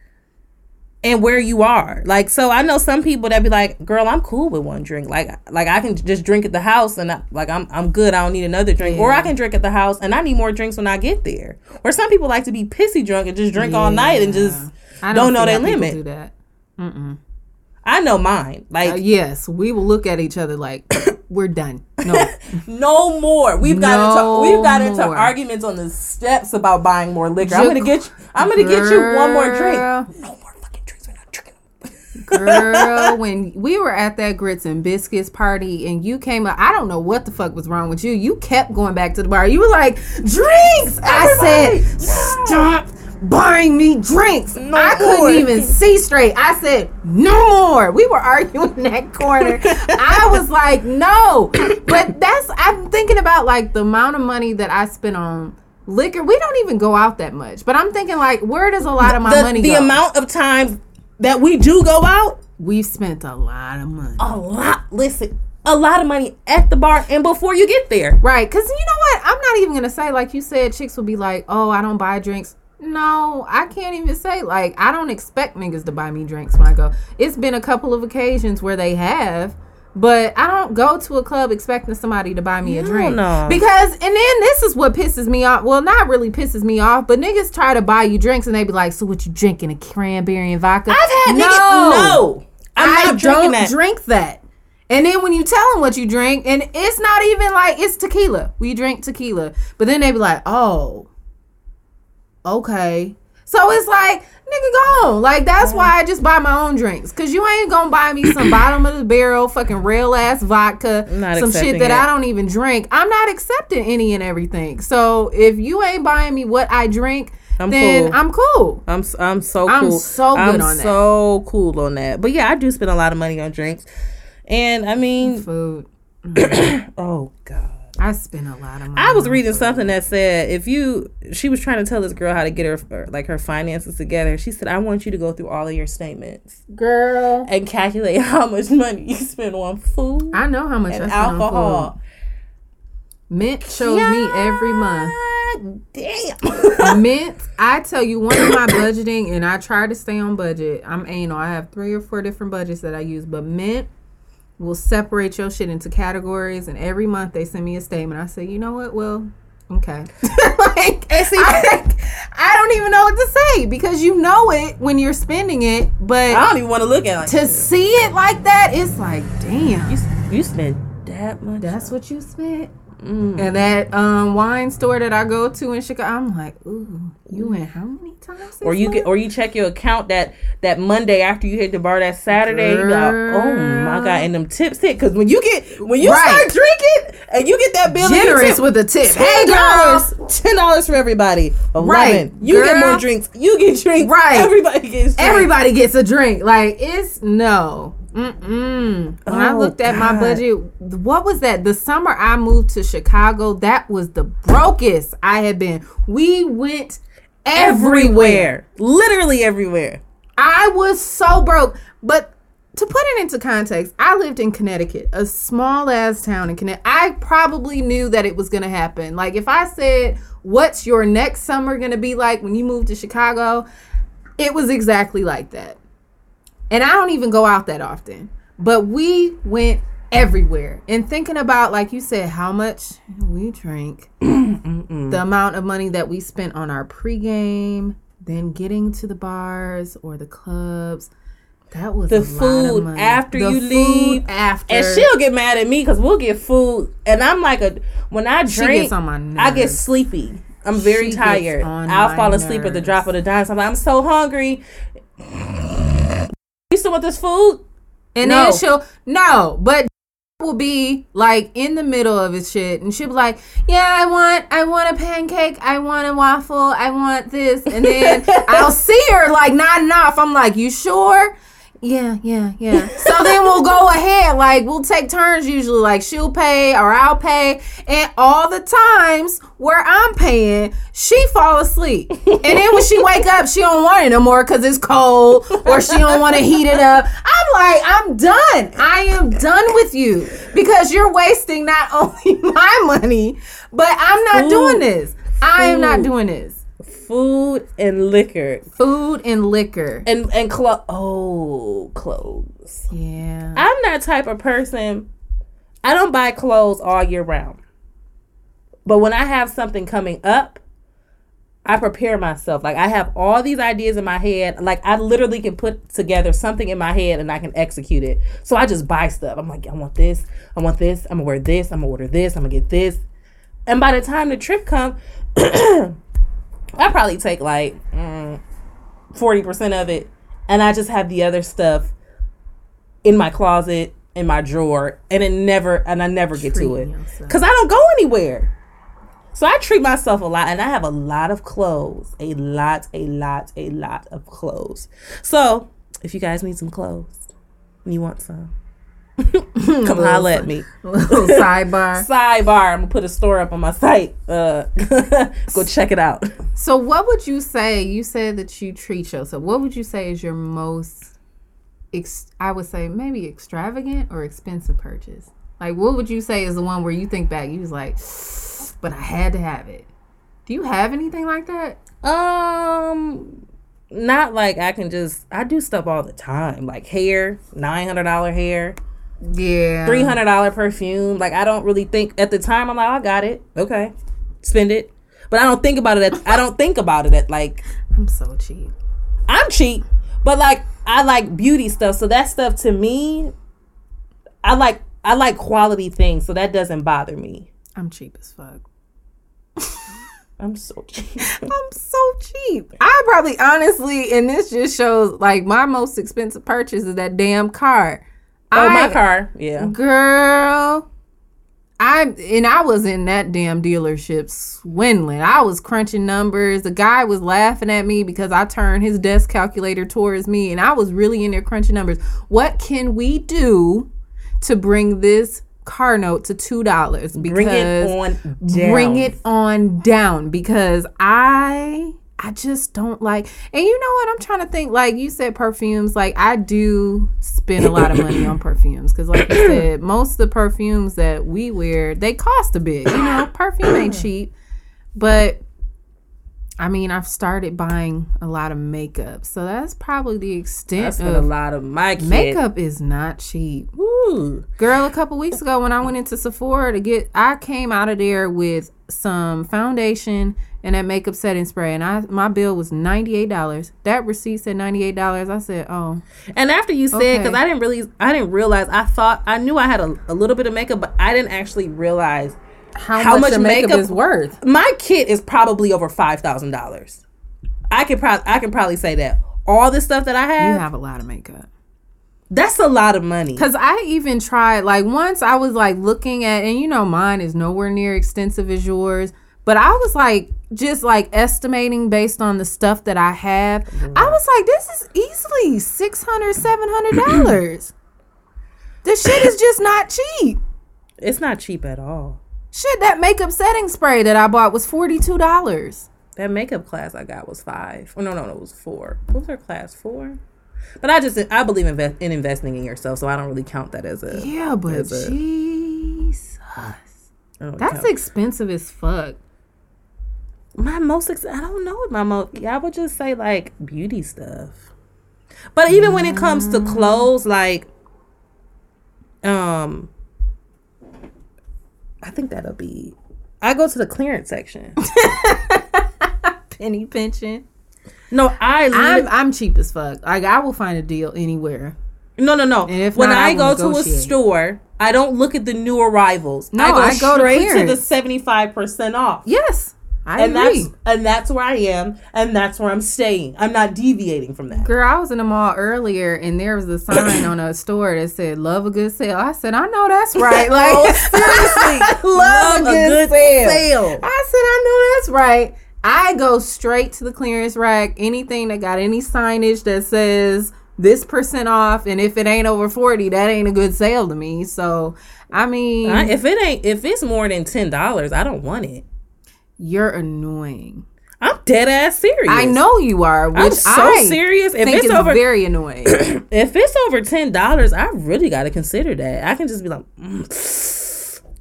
and where you are. Like, so I know some people that be like, girl, I'm cool with one drink. Like I can just drink at the house and I'm good. I don't need another drink. Yeah. Or I can drink at the house and I need more drinks when I get there. Or some people like to be pissy drunk and just drink all night and just don't know their limit. Do that. Mm-mm. I know mine. Like, yes, we will look at each other like we're done. No, no more. We've got into arguments on the steps about buying more liquor. I'm gonna get you one more drink. No more fucking drinks. We're not drinking. Girl, when we were at that Grits and Biscuits party and you came up, I don't know what the fuck was wrong with you. You kept going back to the bar. You were like, drinks. Everybody, I said, stop buying me drinks. No, I couldn't even see straight. I said, no more. We were arguing in that corner. I was like, no. But I'm thinking about, like, the amount of money that I spent on liquor. We don't even go out that much. But I'm thinking, like, where does a lot of my money go? The amount of times that we do go out, we've spent a lot of money. A lot. Listen, a lot of money at the bar and before you get there. Right. Because you know what? I'm not even going to say, like you said, chicks will be like, oh, I don't buy drinks. No, I can't even say, like, I don't expect niggas to buy me drinks when I go. It's been a couple of occasions where they have, but I don't go to a club expecting somebody to buy me a drink. No. Because, and then this is what pisses me off. Well, not really pisses me off, but niggas try to buy you drinks and they be like, so what you drinking, a cranberry and vodka? I don't drink that. And then when you tell them what you drink, and it's not even like, it's tequila. We drink tequila. But then they be like, oh, okay. So it's like, nigga, go. Like, that's why I just buy my own drinks. Because you ain't going to buy me some bottom of the barrel, fucking real-ass vodka, some shit that I don't even drink. I'm not accepting any and everything. So if you ain't buying me what I drink, I'm cool on that. But, yeah, I do spend a lot of money on drinks. And, I mean, food. Oh, God. I spent a lot of money. I was reading something that said she was trying to tell this girl how to get her, like, her finances together. She said, I want you to go through all of your statements, girl, and calculate how much money you spend on food. I know how much and I spend alcohol. On food. Mint shows me every month. Damn. Mint, I tell you, one of my budgeting, and I try to stay on budget. I'm anal. I have 3 or 4 different budgets that I use, but Mint will separate your shit into categories, and every month they send me a statement. I say, you know what? Well, okay. I don't even know what to say because you know it when you're spending it, but I don't even want to look at it. See it like that, it's like, damn, you spent that much. That's what you spent. Mm. And that wine store that I go to in Chicago, I'm like, ooh, you went how many times? Or you get, or you check your account that Monday after you hit the bar that Saturday. Girl. You like, oh my God, and them tips hit, because when you right. start drinking and you get that bill, generous with a tip, $10 for everybody. 11. Right, you Girl. Get more drinks. You get drinks. Right, everybody gets a drink. Like it's no. Mm-mm. When I looked at my budget, what was that? The summer I moved to Chicago, that was the brokest I had been. We went everywhere. Literally everywhere. I was so broke. But to put it into context, I lived in Connecticut, a small ass town in Connecticut. I probably knew that it was going to happen. Like if I said, what's your next summer going to be like when you move to Chicago? It was exactly like that. And I don't even go out that often, but we went everywhere. And thinking about, like you said, how much we drank, the amount of money that we spent on our pregame, then getting to the bars or the clubs. That was the food after you leave. And she'll get mad at me because we'll get food. And I'm like, when I drink, I get sleepy. I'm very tired. I'll fall asleep at the drop of the dime. So I'm like, I'm so hungry. You still want this food? And then she'll but will be like in the middle of his shit, and she'll be like, yeah, I want a pancake, I want a waffle, I want this, and then I'll see her like nodding enough. I'm like, you sure? Yeah. So then we'll go ahead, like we'll take turns usually, like she'll pay or I'll pay, and all the times where I'm paying, she fall asleep. And then when she wake up, she don't want it no more because it's cold, or she don't want to heat it up. I'm like, I'm done. I am done with you because you're wasting not only my money, but I'm not doing this. I am not doing this. Food and liquor. And clothes. Yeah. I'm that type of person. I don't buy clothes all year round. But when I have something coming up, I prepare myself. Like, I have all these ideas in my head. Like, I literally can put together something in my head and I can execute it. So I just buy stuff. I'm like, I want this. I'm going to wear this. I'm going to order this. I'm going to get this. And by the time the trip comes... I probably take like 40% of it, and I just have the other stuff in my closet, in my drawer, and I never get to it because I don't go anywhere. So I treat myself a lot, and I have a lot of clothes, a lot of clothes. So if you guys need some clothes and you want some, come holler at me. Sidebar. I'm gonna put a store up on my site. Go check it out. So what would you say? You said that you treat yourself. What would you say is your most, I would say maybe extravagant or expensive purchase? Like, what would you say is the one where you think back, you was like, but I had to have it. Do you have anything like that? Not like I do stuff all the time. Like hair, $900 hair. Yeah. $300 perfume. Like, I don't really think at the time. I'm like, I got it. Okay. Spend it. But I don't think about it. I don't think about it at like. I'm so cheap. I'm cheap. But like, I like beauty stuff. So that stuff to me, I like quality things. So that doesn't bother me. I'm cheap as fuck. I'm so cheap. I probably honestly, and this just shows like my most expensive purchase is that damn car. My car, yeah. Girl, I was in that damn dealership swindling. I was crunching numbers. The guy was laughing at me because I turned his desk calculator towards me, and I was really in there crunching numbers. What can we do to bring this car note to $2? Because bring it on down because I just don't like, and you know what, I'm trying to think, like you said, perfumes, like I do spend a lot of money on perfumes because like you said, most of the perfumes that we wear, they cost a bit, you know, perfume ain't cheap, but I mean, I've started buying a lot of makeup, so that's probably the extent of a lot of my kid. Makeup is not cheap. Ooh. Girl, a couple weeks ago when I went into Sephora to get, I came out of there with some foundation and that makeup setting spray, and my bill was $98. That receipt said $98. I said, oh. And after you said, because okay. I didn't realize. I thought I knew I had a little bit of makeup, but I didn't actually realize how much your makeup is worth. My kit is probably over $5,000. I can probably say that. All the stuff that I have. You have a lot of makeup. That's a lot of money. Because I even tried, like, once I was, like, looking at, and, you know, mine is nowhere near extensive as yours. But I was, like, just, like, estimating based on the stuff that I have. Mm. I was like, this is easily $600, $700. This shit is just not cheap. It's not cheap at all. Shit, that makeup setting spray that I bought was $42. That makeup class I got was $5. Oh, no, it was $4. What was her class, $4? But I believe in investing in yourself, so I don't really count that as a... Yeah, but Jesus. That's expensive as fuck. I don't know what my most... I would just say, like, beauty stuff. But even when it comes to clothes, like... I think that'll be... I go to the clearance section. Penny pinching. No, I'm cheap as fuck. Like, I will find a deal anywhere. No. When I go to a store, I don't look at the new arrivals. No, I go straight to the 75% off. Yes, I agree. That's where I am, and that's where I'm staying. I'm not deviating from that. Girl, I was in the mall earlier, and there was a sign on a store that said, "Love a good sale." I said, I know that's right. Like, oh, seriously, love a good sale. I said, I know that's right. I go straight to the clearance rack. Anything that got any signage that says this % off, and if it ain't over 40, that ain't a good sale to me. So, I mean, if it's more than $10, I don't want it. You're annoying. I'm dead ass serious. I know you are. Which I'm so serious. Very annoying. If it's over $10, I really got to consider that. I can just be like,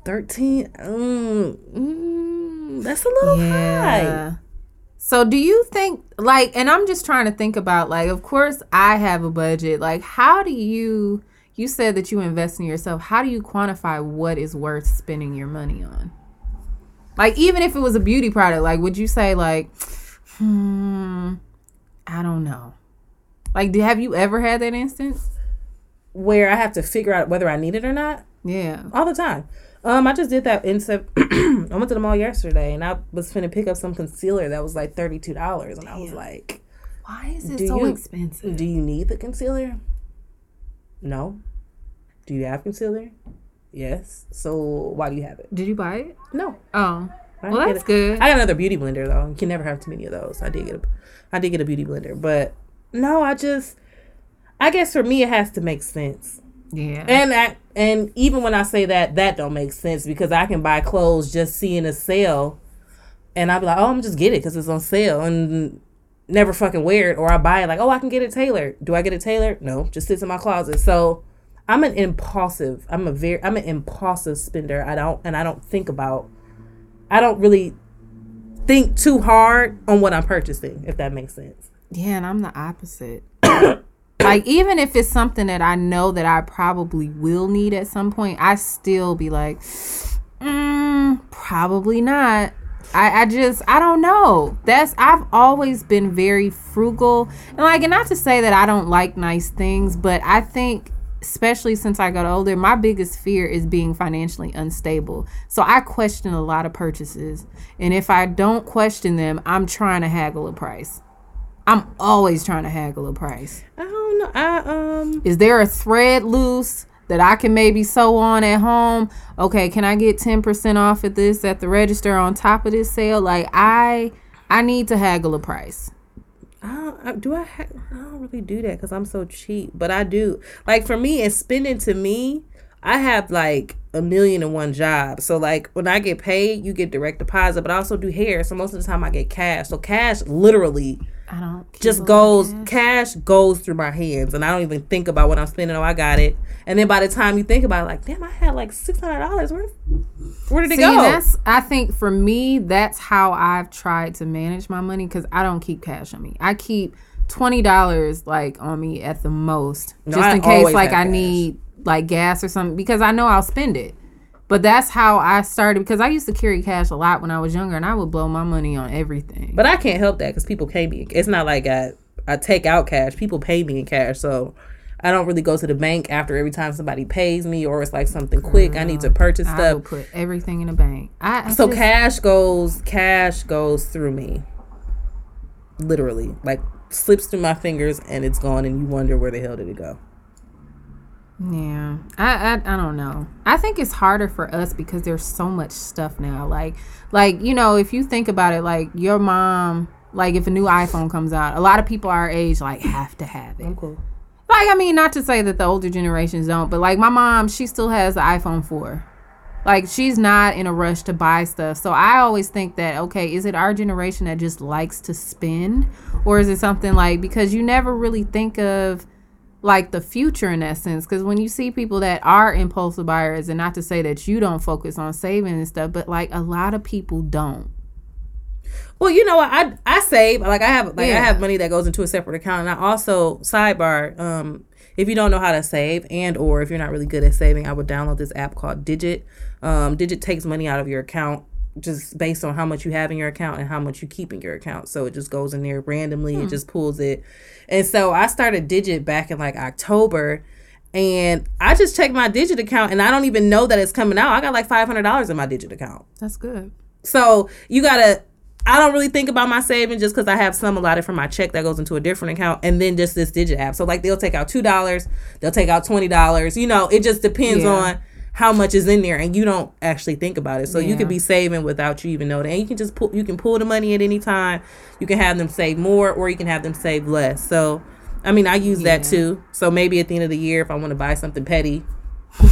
13. That's a little high. So do you think, like, and I'm just trying to think about, like, of course I have a budget. Like, how do you said that you invest in yourself. How do you quantify what is worth spending your money on? Like, even if it was a beauty product, like, would you say, like, I don't know. Like, have you ever had that instance? Where I have to figure out whether I need it or not? Yeah. All the time. I just did that I went to the mall yesterday, and I was finna pick up some concealer that was like $32, and I was like, "Why is it so expensive? Do you need the concealer? No. Do you have concealer? Yes. So why do you have it? Did you buy it? No. Oh, well, that's good. I got another beauty blender though. You can never have too many of those. I did get a beauty blender, but no, I guess for me it has to make sense. Yeah. And even when I say that don't make sense because I can buy clothes just seeing a sale and I'll be like, oh, I'm just get it because it's on sale and never fucking wear it. Or I buy it like, oh, I can get it tailored. Do I get it tailored? No, just sits in my closet. So I'm an impulsive spender. I don't really think too hard on what I'm purchasing, if that makes sense. Yeah, and I'm the opposite. Like, even if it's something that I know that I probably will need at some point, I still be like, probably not. I don't know. I've always been very frugal. And, like, and not to say that I don't like nice things, but I think, especially since I got older, my biggest fear is being financially unstable. So I question a lot of purchases. And if I don't question them, I'm trying to haggle a price. I'm always trying to haggle a price. I don't know. Is there a thread loose that I can maybe sew on at home? Okay, can I get 10% off of this at the register on top of this sale? Like, I need to haggle a price. I don't really do that because I'm so cheap. But I do. Like, for me, it's spending to me. I have, like, 1,000,001 jobs. So, like, when I get paid, you get direct deposit. But I also do hair. So, most of the time, I get cash. So, cash literally... I don't just goes cash goes through my hands and I don't even think about what I'm spending on. I got it, and then by the time you think about it, like, damn, I had like $600 worth. Where did it go? I think for me, that's how I've tried to manage my money because I don't keep cash on me. I keep $20 like on me at the most, just in case like I need like gas or something because I know I'll spend it. But that's how I started because I used to carry cash a lot when I was younger and I would blow my money on everything. But I can't help that because people pay me. It's not like I take out cash. People pay me in cash. So I don't really go to the bank after every time somebody pays me or it's like something quick. I need to purchase stuff. I will put everything in the bank. So cash goes through me. Literally. Like, slips through my fingers and it's gone and you wonder where the hell did it go. Yeah. I don't know. I think it's harder for us because there's so much stuff now. Like, you know, if you think about it, like your mom, like if a new iPhone comes out, a lot of people our age like have to have it. Okay. Like, I mean, not to say that the older generations don't, but, like, my mom, she still has the iPhone 4. Like, she's not in a rush to buy stuff. So I always think that, okay, is it our generation that just likes to spend? Or is it something like, because you never really think of, like, the future in that sense. Because when you see people that are impulsive buyers, and not to say that you don't focus on saving and stuff, but, like, a lot of people don't. Well, you know what, I save, like I have money that goes into a separate account, and I also, sidebar, if you don't know how to save, and or if you're not really good at saving, I would download this app called Digit. Digit takes money out of your account just based on how much you have in your account and how much you keep in your account. So it just goes in there randomly, it just pulls it. And so I started Digit back in like October. And I just checked my Digit account and I don't even know that it's coming out. I got like $500 in my Digit account. That's good. So you gotta, I don't really think about my savings just because I have some allotted from my check that goes into a different account, and then just this Digit app. So, like, they'll take out $2, they'll take out $20. You know, it just depends on how much is in there, and you don't actually think about it. So you could be saving without you even knowing. And you can just pull the money at any time. You can have them save more, or you can have them save less. So, I mean, I use that too. So maybe at the end of the year, if I want to buy something petty,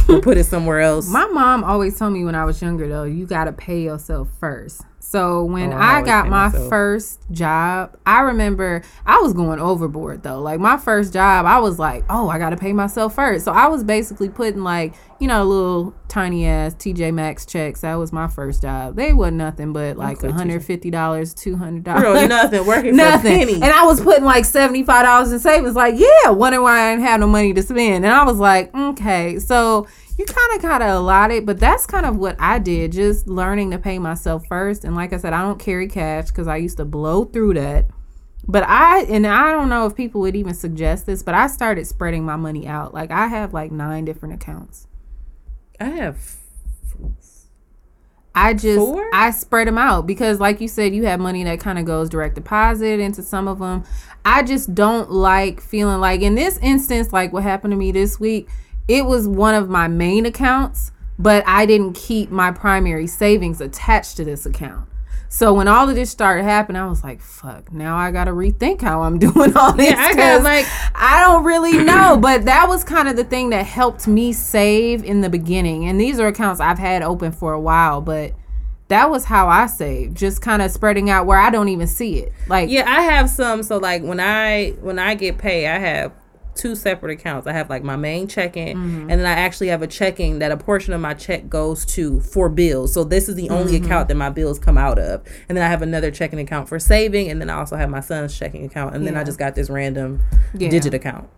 we'll put it somewhere else. My mom always told me when I was younger, though, you got to pay yourself first. So when I got my first job, I remember I was going overboard, though. Like, my first job, I was like, oh, I got to pay myself first. So I was basically putting, like, you know, little tiny ass TJ Maxx checks. That was my first job. They wasn't nothing but like $150, $200. Really nothing. Working nothing. For a penny. And I was putting like $75 in savings. Like, wondering why I didn't have no money to spend. And I was like, okay. So you kind of got to allot it, but that's kind of what I did, just learning to pay myself first. And like I said, I don't carry cash because I used to blow through that. But I don't know if people would even suggest this, but I started spreading my money out. Like, I have like 9 different accounts. Four? I spread them out because, like you said, you have money that kind of goes direct deposit into some of them. I just don't like feeling like, in this instance, like what happened to me this week, it was one of my main accounts, but I didn't keep my primary savings attached to this account. So when all of this started happening, I was like, fuck, now I got to rethink how I'm doing all this. Yeah, I don't really know. But that was kind of the thing that helped me save in the beginning. And these are accounts I've had open for a while, but that was how I saved, just kind of spreading out where I don't even see it. Like, yeah, I have some. So like when I get paid, I have 2 separate accounts. I have like my main checking, and then I actually have a checking that a portion of my check goes to for bills. So this is the only account that my bills come out of. And then I have another checking account for saving, and then I also have my son's checking account, and then I just got this random Digit account.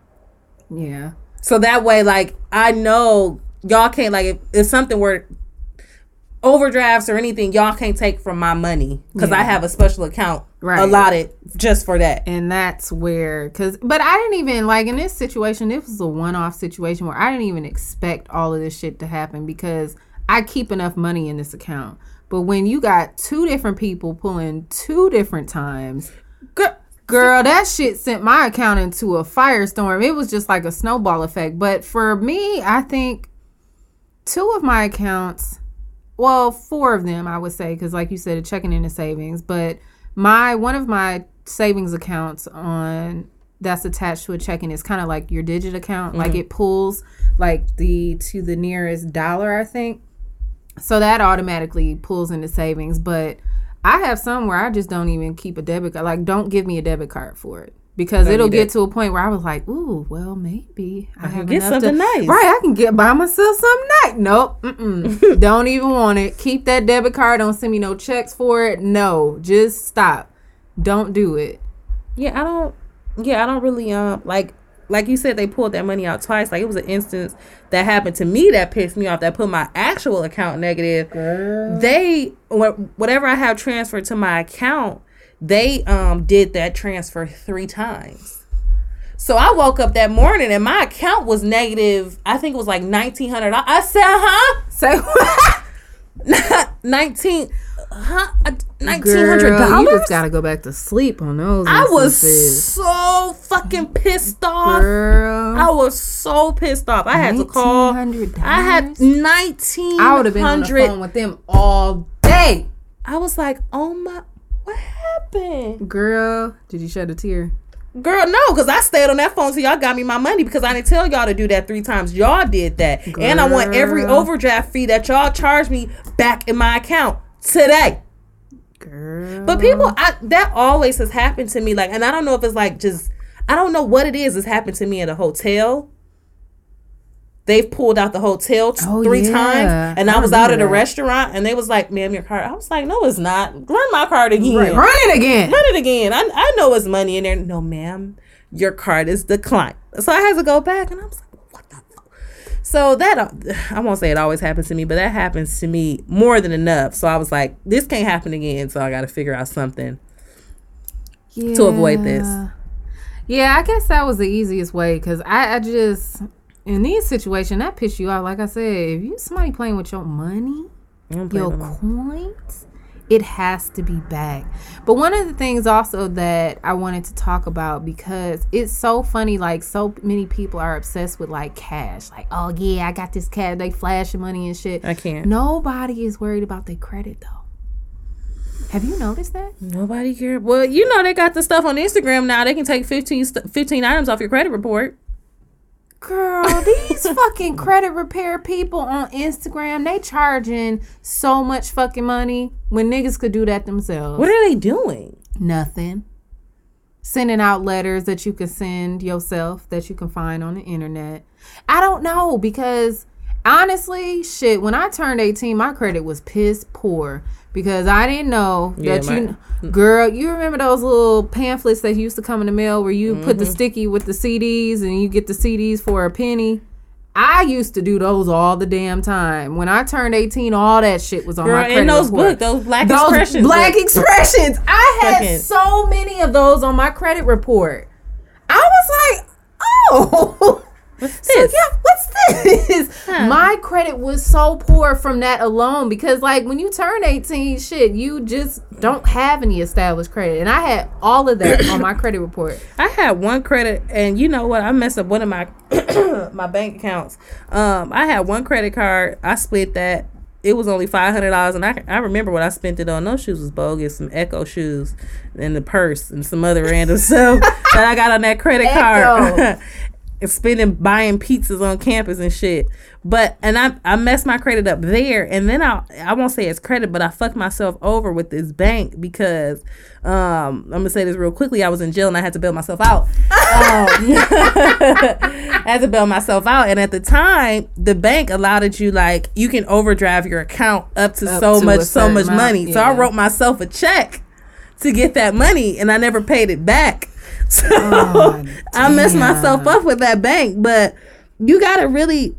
Yeah. So that way, like, I know y'all can't, like, if something were overdrafts or anything, y'all can't take from my money because I have a special account allotted just for that. And that's where, but I didn't even, like, in this situation, it was a one-off situation where I didn't even expect all of this shit to happen because I keep enough money in this account. But when you got 2 different people pulling 2 different times, girl, that shit sent my account into a firestorm. It was just like a snowball effect. But for me, I think 2 of my accounts, well, 4 of them, I would say, because like you said, a checking and a savings. But one of my savings accounts that's attached to a checking is kind of like your Digit account. Like, it pulls like to the nearest dollar, I think. So that automatically pulls into savings. But I have some where I just don't even keep a debit card. Like, don't give me a debit card for it. Because it'll get to a point where I was like, ooh, well, maybe I can get something nice. Right, I can get by myself something nice. Nope, don't even want it. Keep that debit card. Don't send me no checks for it. No, just stop. Don't do it. Yeah, I don't really, like you said, they pulled that money out twice. Like, it was an instance that happened to me that pissed me off, that put my actual account negative. Girl. Whatever I have transferred to my account, they did that transfer 3 times. So I woke up that morning and my account was negative. I think it was like $1,900. I said, huh? Say what? $1,900? You just gotta go back to sleep on those. I was so fucking pissed off. Girl. I was so pissed off. I had to call. I had 19. I would have been on the phone with them all day. I was like, oh my, what happened? Girl, did you shed a tear? Girl, no, because I stayed on that phone till y'all got me my money, because I didn't tell y'all to do that 3 times. Y'all did that. Girl. And I want every overdraft fee that y'all charged me back in my account today. Girl. But people, that always has happened to me. Like, and I don't know if it's like just, I don't know what it is. It's happened to me at a hotel. They've pulled out the hotel 3 times, and I was out at a restaurant, and they was like, "Ma'am, your card." I was like, "No, it's not. Run my card again. Run it again. I know it's money in there." No, ma'am, your card is declined. So I had to go back, and I was like, "What the fuck?" So that, I won't say it always happens to me, but that happens to me more than enough. So I was like, "This can't happen again." So I got to figure out something to avoid this. Yeah, I guess that was the easiest way, because I just. In these situations, that piss you off. Like I said, if you somebody playing with your money, your coins, it has to be back. But one of the things also that I wanted to talk about, because it's so funny, like so many people are obsessed with like cash. Like, oh yeah, I got this cash. They flashing money and shit. I can't. Nobody is worried about their credit though. Have you noticed that? Nobody cares. Well, you know, they got the stuff on Instagram now. They can take 15 items off your credit report. Girl, these fucking credit repair people on Instagram, they charging so much fucking money when niggas could do that themselves. What are they doing? Nothing. Sending out letters that you can send yourself, that you can find on the internet. I don't know, because honestly, shit, when I turned 18, my credit was piss poor. Because I didn't know that girl, you remember those little pamphlets that used to come in the mail where you put the sticky with the CDs and you get the CDs for a penny? I used to do those all the damn time. When I turned 18, all that shit was on my credit report. And those books, those Black Expressions. I had so many of those on my credit report. I was like, oh. What's this? Huh. My credit was so poor from that alone, because like when you turn 18, shit, you just don't have any established credit. And I had all of that on my credit report. I had one credit, and you know what? I messed up one of my my bank accounts. I had one credit card. I split that. It was only $500, and I remember what I spent it on. Those shoes was bogus, some Echo shoes and the purse and some other random stuff that I got on that credit card. And buying pizzas on campus and shit. But, and I messed my credit up there. And then I won't say it's credit, but I fucked myself over with this bank because, I'm going to say this real quickly. I was in jail and I had to bail myself out. I had to bail myself out. And at the time, the bank allowed you, like, you can overdraft your account up to so much money. Yeah. So I wrote myself a check to get that money and I never paid it back. So I messed myself up with that bank. But you gotta credit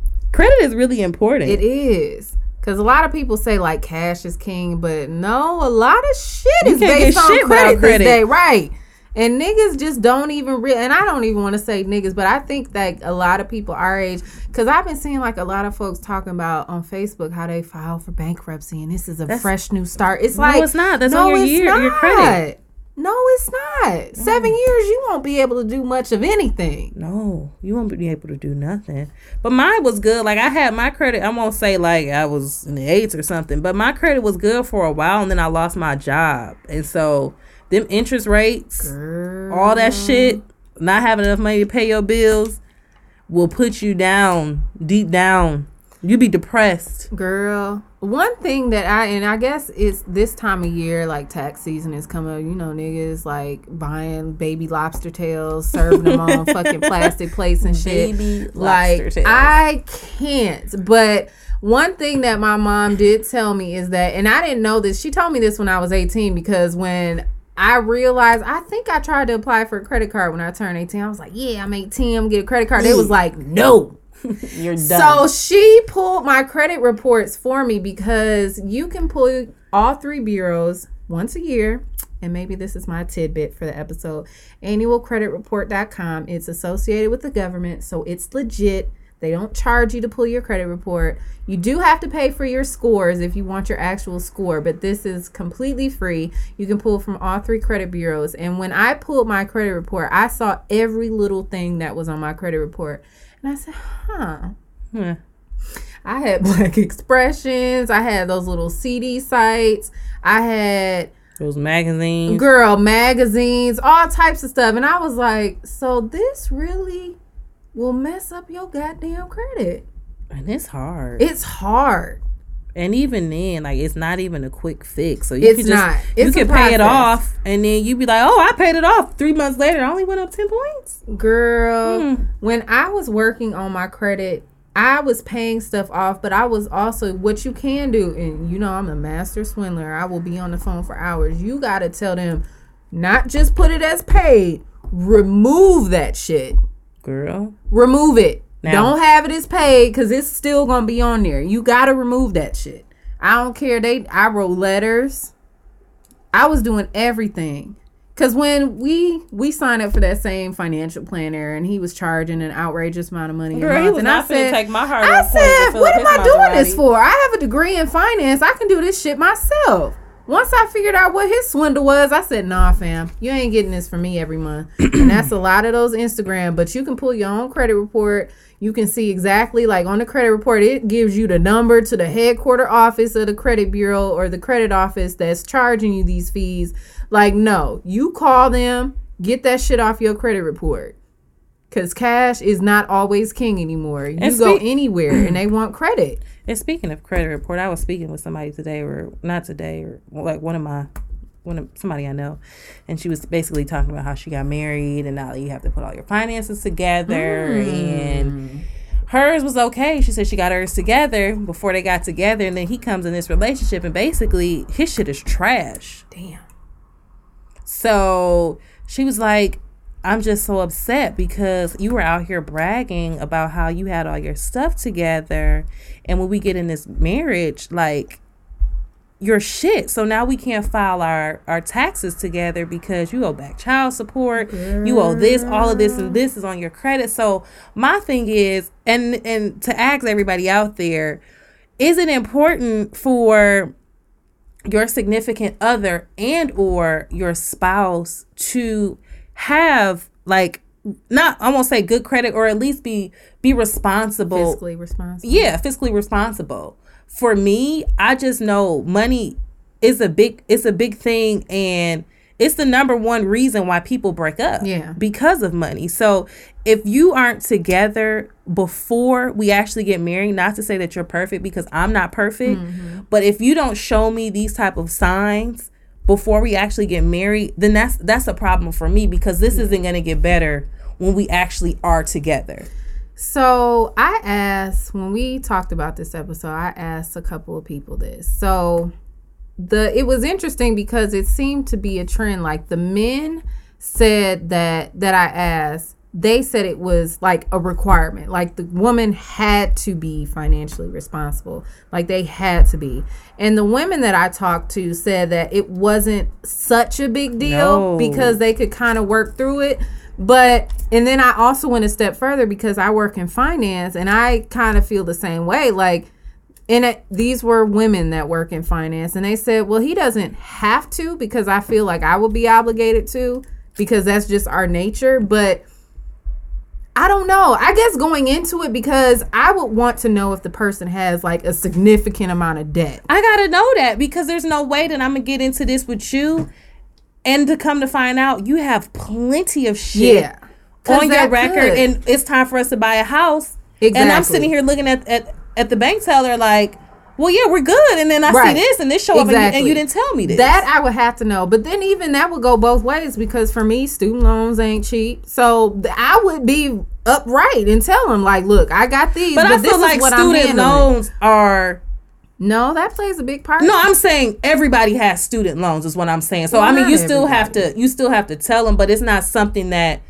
is really important. It is, because a lot of people say like cash is king, but no, a lot of shit is based on credit this day, right? And niggas just don't even and I don't even want to say niggas, but I think that a lot of people our age, because I've been seeing like a lot of folks talking about on Facebook how they file for bankruptcy and this is a fresh new start. It's like, no, it's not. That's on your credit. No, it's not. 7 years, you won't be able to do much of anything. No, you won't be able to do nothing. But mine was good. Like, I had my credit. I won't say, like, I was in the 8s or something. But my credit was good for a while, and then I lost my job. And so, them interest rates, all that shit, not having enough money to pay your bills, will put you down, deep down. You be depressed. Girl. One thing that I guess it's this time of year, like tax season is coming up, you know, niggas like buying baby lobster tails, serving them on fucking plastic plates and shit. Baby lobster tails. I can't. But one thing that my mom did tell me is that, and I didn't know this, she told me this when I was 18, because when I realized, I think I tried to apply for a credit card when I turned 18. I was like, yeah, I'm 18, I'm gonna get a credit card. They was like, no. You're done. So she pulled my credit reports for me, because you can pull all 3 bureaus once a year and maybe this is my tidbit for the episode, annualcreditreport.com. It's associated with the government, so it's legit. They don't charge you to pull your credit report. You do have to pay for your scores if you want your actual score, but this is completely free. You can pull from all three credit bureaus. And when I pulled my credit report, I saw every little thing that was on my credit report. And I said, I had Black Expressions. I had those little CD sites. I had those magazines. Girl, magazines, all types of stuff. And I was like, so this really will mess up your goddamn credit. And it's hard. It's hard. And even then, like, it's not even a quick fix. So you can pay it off, and then you be like, oh, I paid it off. 3 months later, I only went up 10 points. Girl, when I was working on my credit, I was paying stuff off, but I was also, what you can do, and you know I'm a master swindler. I will be on the phone for hours. You got to tell them, not just put it as paid, remove that shit. Girl. Remove it. Now. Don't have it as paid because it's still going to be on there. You got to remove that shit. I don't care. I wrote letters. I was doing everything. Because when we signed up for that same financial planner and he was charging an outrageous amount of money a month, and I said, what am I doing this for? I have a degree in finance. I can do this shit myself. Once I figured out what his swindle was, I said, nah, fam, you ain't getting this from me every month. And that's a lot of those Instagram, but you can pull your own credit report. You can see exactly, like on the credit report, it gives you the number to the headquarter office of the credit bureau or the credit office that's charging you these fees. Like, no, you call them, get that shit off your credit report. Because cash is not always king anymore. You go anywhere and they want credit. And speaking of credit report, I was speaking with somebody today, or not today, or like somebody I know, and she was basically talking about how she got married and now you have to put all your finances together. And hers was okay. She said she got hers together before they got together, and then he comes in this relationship and basically his shit is trash. Damn. So she was like, I'm just so upset because you were out here bragging about how you had all your stuff together. And when we get in this marriage, like, you're shit. So now we can't file our taxes together because you owe back child support. Girl. You owe this, all of this, and this is on your credit. So my thing is, and to ask everybody out there, is it important for your significant other and or your spouse to have, like, not, I won't say good credit, or at least be responsible. Fiscally responsible. Yeah, fiscally responsible. For me, I just know money is a big thing, and it's the number one reason why people break up. Yeah. Because of money. So if you aren't together before we actually get married, not to say that you're perfect, because I'm not perfect, but if you don't show me these type of signs before we actually get married, then that's a problem for me, because this isn't going to get better when we actually are together. So I asked, when we talked about this episode, I asked a couple of people this. So it was interesting because it seemed to be a trend. Like, the men said that I asked, they said it was like a requirement. Like, the woman had to be financially responsible. Like, they had to be. And the women that I talked to said that it wasn't such a big deal because they could kind of work through it. But, and then I also went a step further because I work in finance and I kind of feel the same way. Like, these were women that work in finance, and they said, well, he doesn't have to, because I feel like I would be obligated to, because that's just our nature. But I don't know. I guess going into it, because I would want to know if the person has like a significant amount of debt. I got to know that, because there's no way that I'm going to get into this with you and to come to find out you have plenty of shit on your record, and it's time for us to buy a house. Exactly. And I'm sitting here looking at the bank teller like, well, yeah, we're good. And then I see this and this show up, and you didn't tell me this. That I would have to know. But then even that would go both ways, because for me, student loans ain't cheap. So I would be upright and tell them, like, look, I got these. But I feel like student loans are... No, that plays a big part. No, I'm saying everybody has student loans is what I'm saying. So, well, I mean, you still have to tell them, but it's not something that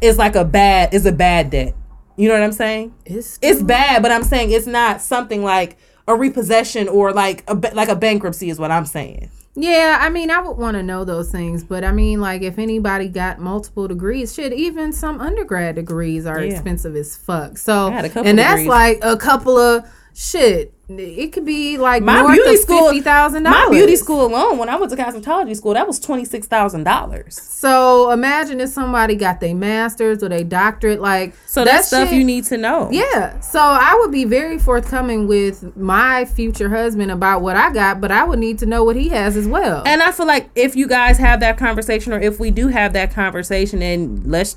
is like a bad debt. You know what I'm saying? It's bad, but I'm saying it's not something like a repossession or like a bankruptcy is what I'm saying. Yeah, I mean, I would want to know those things. But, I mean, like, if anybody got multiple degrees, shit, even some undergrad degrees are expensive as fuck. So, and that's like a couple of shit. It could be like my north beauty of $50,000. My beauty school alone, when I went to cosmetology school, that was $26,000. So imagine if somebody got their master's or their doctorate, like so that stuff shit, you need to know. Yeah. So I would be very forthcoming with my future husband about what I got, but I would need to know what he has as well. And I feel like if you guys have that conversation, or if we do have that conversation, and let's.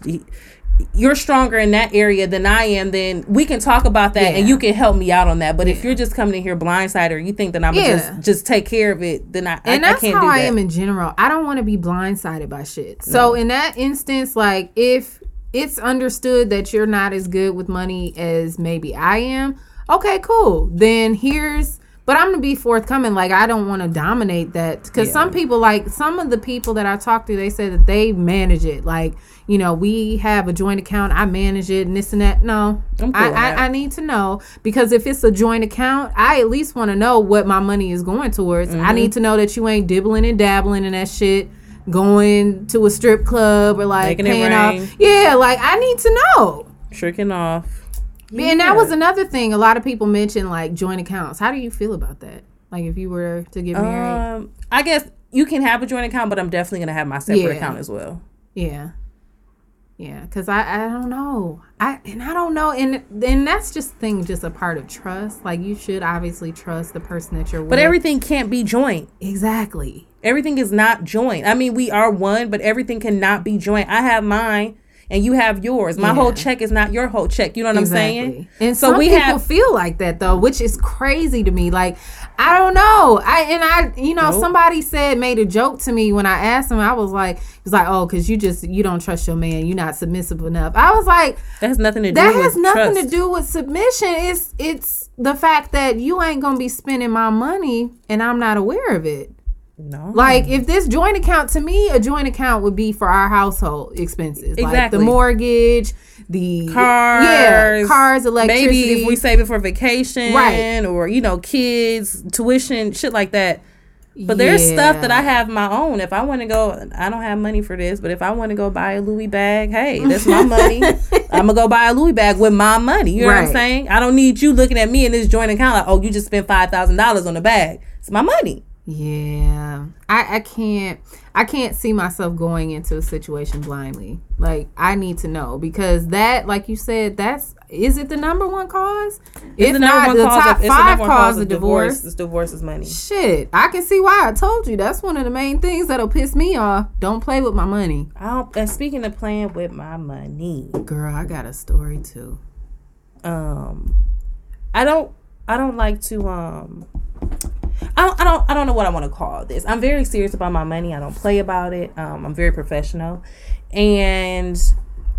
You're stronger in that area than I am, then we can talk about that and you can help me out on that. But if you're just coming in here blindsided, or you think that I'm going to just take care of it, then I can't do that. And that's how I am in general. I don't want to be blindsided by shit. So in that instance, like, if it's understood that you're not as good with money as maybe I am, okay, cool. Then here's... But I'm going to be forthcoming. Like, I don't want to dominate that. Because some people, like, some of the people that I talk to, they say that they manage it. Like, you know, we have a joint account. I manage it and this and that. No, I'm cool I need to know. Because if it's a joint account, I at least want to know what my money is going towards. Mm-hmm. I need to know that you ain't dibbling and dabbling in that shit. Going to a strip club or, like, making paying off. Yeah, like, I need to know. Tricking off. Yeah. And that was another thing. A lot of people mentioned, like, joint accounts. How do you feel about that? Like, if you were to get married? I guess you can have a joint account, but I'm definitely going to have my separate account as well. Yeah. Yeah. Because I don't know. I don't know. And that's just just a part of trust. Like, you should obviously trust the person that you're with. But everything can't be joint. Exactly. Everything is not joint. I mean, we are one, but everything cannot be joint. I have mine. And you have yours. My whole check is not your whole check. You know what I'm saying? And so some people feel like that, though, which is crazy to me. Like, I don't know. Somebody made a joke to me when I asked him. I was like, oh, because you don't trust your man. You're not submissive enough. I was like, that has nothing to do with submission. It's the fact that you ain't gonna be spending my money and I'm not aware of it. No. Like, if this joint account, to me, a joint account would be for our household expenses. Exactly. Like the mortgage, the cars. Yeah, cars, electricity. Maybe if we save it for vacation. Right. Or, you know, kids, tuition, shit like that. But there's stuff that I have my own. If I want to go, I don't have money for this, but if I want to go buy a Louis bag, hey, that's my money. I'm going to go buy a Louis bag with my money. You know what I'm saying? I don't need you looking at me in this joint account like, oh, you just spent $5,000 on the bag. It's my money. Yeah, I can't see myself going into a situation blindly. Like, I need to know, because that, like you said, is it the number one cause? If not, the top five cause of divorce. Divorce is money. Shit, I can see why I told you. That's one of the main things that'll piss me off. Don't play with my money. And speaking of playing with my money, girl, I got a story too. I don't like to I don't know what I want to call this. I'm very serious about my money. I don't play about it. I'm very professional, and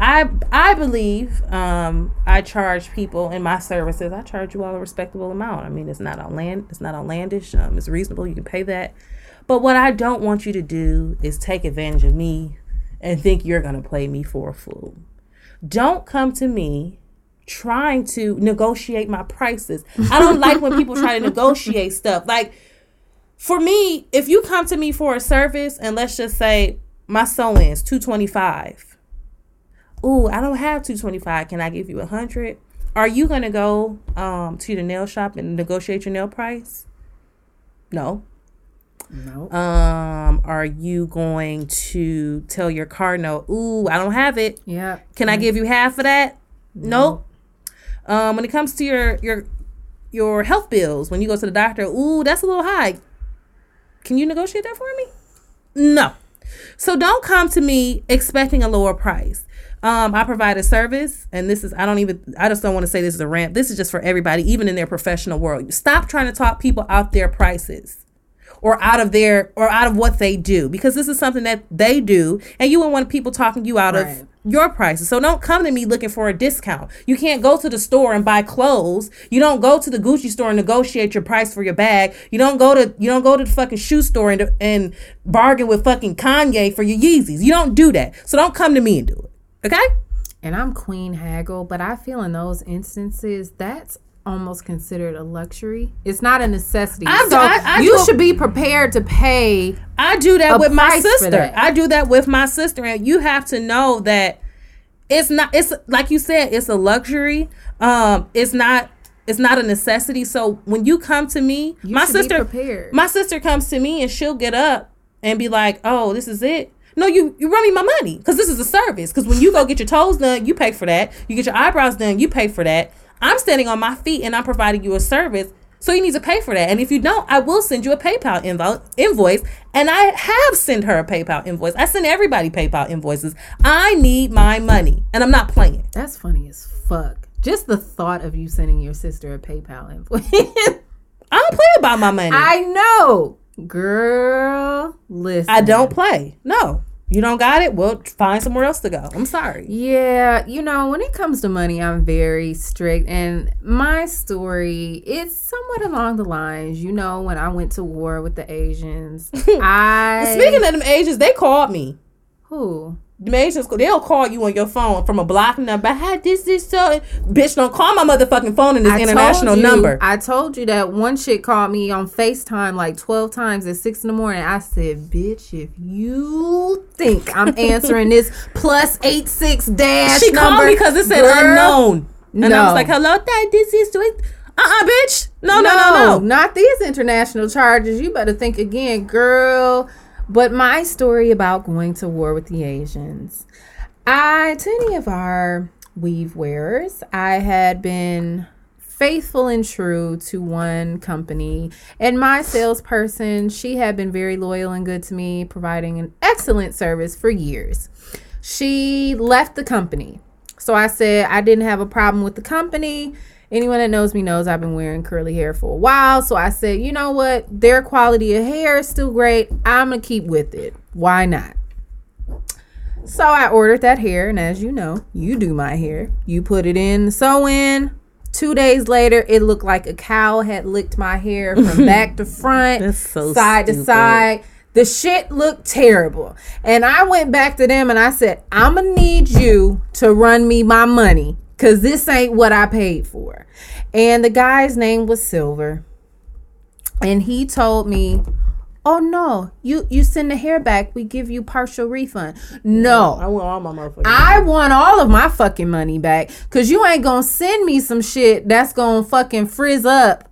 I believe I charge people in my services. I charge you all a respectable amount. I mean, it's not outlandish. It's reasonable. You can pay that. But what I don't want you to do is take advantage of me and think you're going to play me for a fool. Don't come to me trying to negotiate my prices. I don't like when people try to negotiate stuff. Like, for me, if you come to me for a service and let's just say my sew-in is $225. Ooh, I don't have $225. Can I give you $100? Are you going to go to the nail shop and negotiate your nail price? No. Are you going to tell your car no? Ooh, I don't have it. Yeah. Can I give you half of that? Nope. When it comes to your health bills, when you go to the doctor, ooh, that's a little high. Can you negotiate that for me? No. So don't come to me expecting a lower price. I provide a service, and I just don't want to say this is a rant. This is just for everybody, even in their professional world. Stop trying to talk people out their prices. Or out of what they do, because this is something that they do, and you wouldn't want people talking you out of your prices. So don't come to me looking for a discount. You can't go to the store and buy clothes. You don't go to the Gucci store and negotiate your price for your bag. You don't go to the fucking shoe store and bargain with fucking Kanye for your Yeezys. You don't do that. So don't come to me and do it. Okay? And I'm Queen Haggle, but I feel in those instances that's almost considered a luxury. It's not a necessity. So you should be prepared to pay. I do that with my sister. I do that with my sister. And you have to know that it's not, it's like you said, it's a luxury. It's not a necessity. So when you come to me, my sister comes to me and she'll get up and be like, oh, this is it. No, you run me my money because this is a service. Because when you go get your toes done, you pay for that. You get your eyebrows done, you pay for that. I'm standing on my feet and I'm providing you a service. So you need to pay for that. And if you don't, I will send you a PayPal invoice. And I have sent her a PayPal invoice. I send everybody PayPal invoices. I need my money. And I'm not playing. That's funny as fuck. Just the thought of you sending your sister a PayPal invoice. I don't play about my money. I know. Girl, listen. I don't play. No. You don't got it? Well, find somewhere else to go. I'm sorry. Yeah. You know, when it comes to money, I'm very strict. And my story is somewhat along the lines, you know, when I went to war with the Asians. Speaking of them Asians, they called me. Who? The Asians, they'll call you on your phone from a block number. Hi, this is so... Bitch, don't call my motherfucking phone in this international number. I told you that one shit called me on FaceTime like 12 times at 6 in the morning. I said, bitch, if you think I'm answering this +86 dash she number... She called me because it said unknown. And I was like, hello, this is... bitch. No. Not these international charges. You better think again, girl... But my story about going to war with the Asians. To any of our weave wearers, I had been faithful and true to one company. And my salesperson, she had been very loyal and good to me, providing an excellent service for years. She left the company. So I said I didn't have a problem with the company. Anyone that knows me knows I've been wearing curly hair for a while. So I said, you know what? Their quality of hair is still great. I'm going to keep with it. Why not? So I ordered that hair. And as you know, you do my hair. You put it in the sew-in. 2 days later, it looked like a cow had licked my hair from back to front, side to side. The shit looked terrible. And I went back to them and I said, I'm going to need you to run me my money. Because this ain't what I paid for. And the guy's name was Silver. And he told me, oh, no, you send the hair back. We give you partial refund. No. I want all of my fucking money back. Because you ain't going to send me some shit that's going to fucking frizz up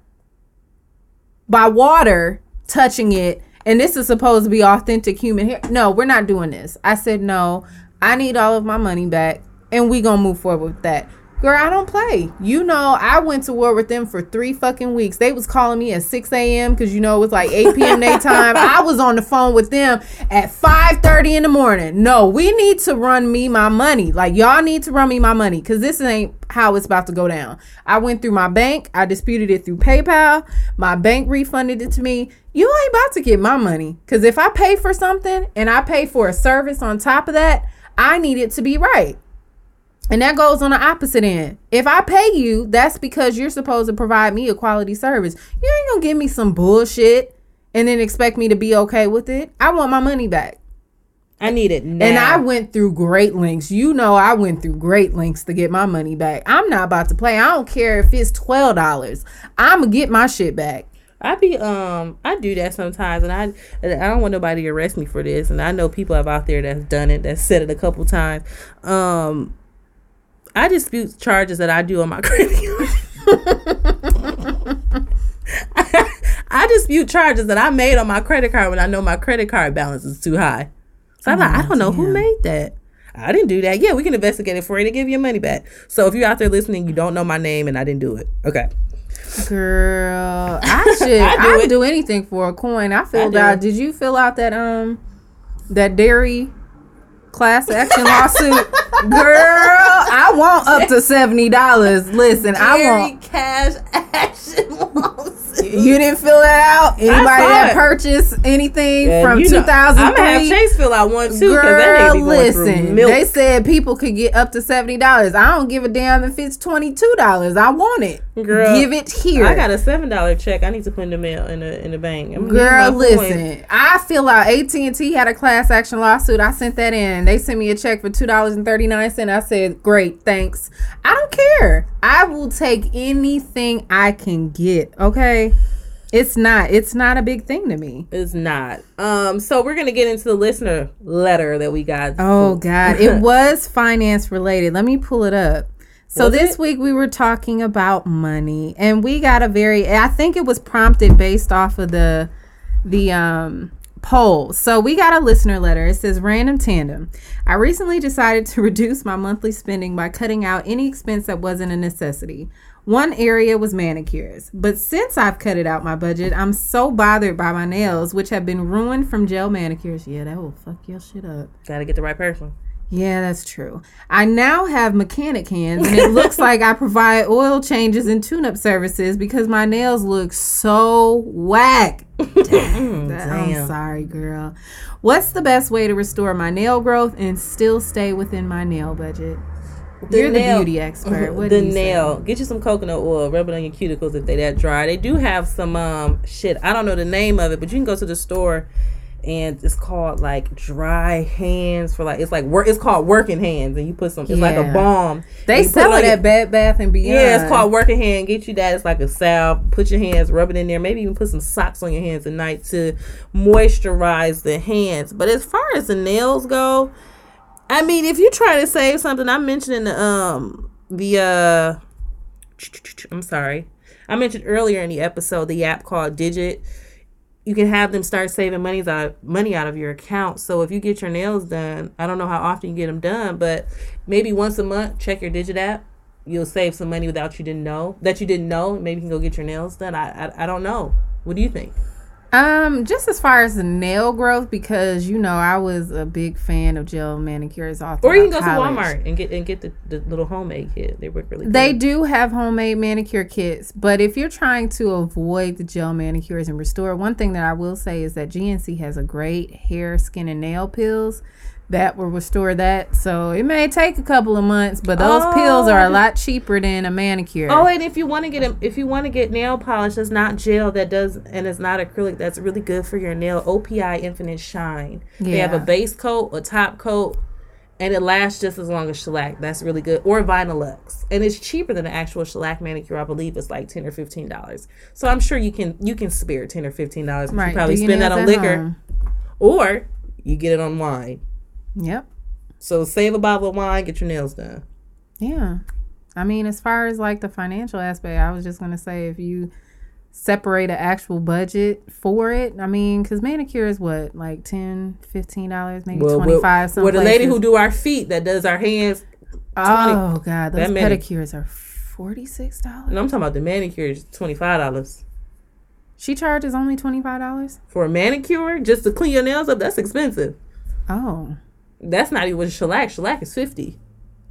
by water touching it. And this is supposed to be authentic human hair. No, we're not doing this. I said, no, I need all of my money back. And we gonna move forward with that. Girl, I don't play. You know, I went to war with them for 3 fucking weeks. They was calling me at 6 a.m. because, you know, it was like 8 p.m. their time. I was on the phone with them at 5:30 in the morning. No, we need to run me my money. Like, y'all need to run me my money because this ain't how it's about to go down. I went through my bank. I disputed it through PayPal. My bank refunded it to me. You ain't about to get my money because if I pay for something and I pay for a service on top of that, I need it to be right. And that goes on the opposite end. If I pay you, that's because you're supposed to provide me a quality service. You ain't going to give me some bullshit and then expect me to be okay with it. I want my money back. I need it now. And I went through great lengths. You know I went through great lengths to get my money back. I'm not about to play. I don't care if it's $12. I'm going to get my shit back. I do that sometimes, and I don't want nobody to arrest me for this. And I know people out there that's done it, that's said it a couple times. I dispute charges that I do on my credit card. I dispute charges that I made on my credit card when I know my credit card balance is too high. So I'm like, I don't know who made that. I didn't do that. Yeah, we can investigate it for you to give your money back. So if you're out there listening, you don't know my name and I didn't do it. Okay. Girl, I should. I would do anything for a coin. I filled out. Did you fill out that dairy class action lawsuit? Girl, I want up to $70. Listen, I want cash action lawsuit. You didn't fill that out? Anybody that purchased anything from 2003? I'm gonna have Chase fill out one too. Girl, listen, they said people could get up to $70. I don't give a damn if it's $22. I want it. Girl, give it here. I got a $7 check I need to put in the mail in the bank. Girl, listen. Coin. I feel like AT&T had a class action lawsuit. I sent that in. They sent me a check for $2.39. I said, great, thanks. I don't care. I will take anything I can get, okay? It's not a big thing to me. It's not. So we're going to get into the listener letter that we got. Oh, God. It was finance related. Let me pull it up. So this week we were talking about money, and we got I think it was prompted based off of the poll. So we got a listener letter. It says, Random Tandem. I recently decided to reduce my monthly spending by cutting out any expense that wasn't a necessity. One area was manicures, but since I've cut it out my budget, I'm so bothered by my nails, which have been ruined from gel manicures. Yeah, that will fuck your shit up. Gotta get the right person. Yeah, that's true. I now have mechanic hands, and it looks like I provide oil changes and tune-up services because my nails look so whack. Damn. I'm sorry, girl. What's the best way to restore my nail growth and still stay within my nail budget? You're the beauty expert. What do you say? Get you some coconut oil. Rub it on your cuticles if they're that dry. They do have some shit. I don't know the name of it, but you can go to the store. And it's called like dry hands for like it's called working hands, and you put some like a balm. They sell it at Bed Bath and Beyond. Yeah, it's called working hand. Get you that. It's like a salve. Put your hands, rub it in there. Maybe even put some socks on your hands at night to moisturize the hands. But as far as the nails go, I mean, if you try to save something, I mentioned in I mentioned earlier in the episode the app called Digit. You can have them start saving money out of your account. So if you get your nails done, I don't know how often you get them done, but maybe once a month, check your Digit app. You'll save some money that you didn't know. Maybe you can go get your nails done. I don't know. What do you think? Just as far as the nail growth, because I was a big fan of gel manicures all throughout college. Or you can go to Walmart and get the little homemade kit. They work really good. They do have homemade manicure kits, but if you're trying to avoid the gel manicures and restore, one thing that I will say is that GNC has a great hair, skin, and nail pills that will restore that. So it may take a couple of months, but those pills are a lot cheaper than a manicure. Oh, and if you want to get nail polish that's not gel, and it's not acrylic, that's really good for your nail. OPI Infinite Shine. Yeah. They have a base coat, a top coat, and it lasts just as long as shellac. That's really good. Or Vinylux. And it's cheaper than the actual shellac manicure. I believe it's like $10 or $15. So I'm sure you can spare $10 or $15. Right. You probably spend that on liquor. Home. Or you get it online. Yep. So save a bottle of wine, get your nails done. Yeah. I mean, as far as like the financial aspect, I was just going to say if you separate an actual budget for it. I mean, because manicure is what, like $10, $15, maybe $25. Well, the lady who do our feet that does our hands. Oh, God. Those pedicures are $46. No, I'm talking about the manicures, $25. She charges only $25? For a manicure? Just to clean your nails up? That's expensive. Oh. That's not even shellac. Shellac is $50.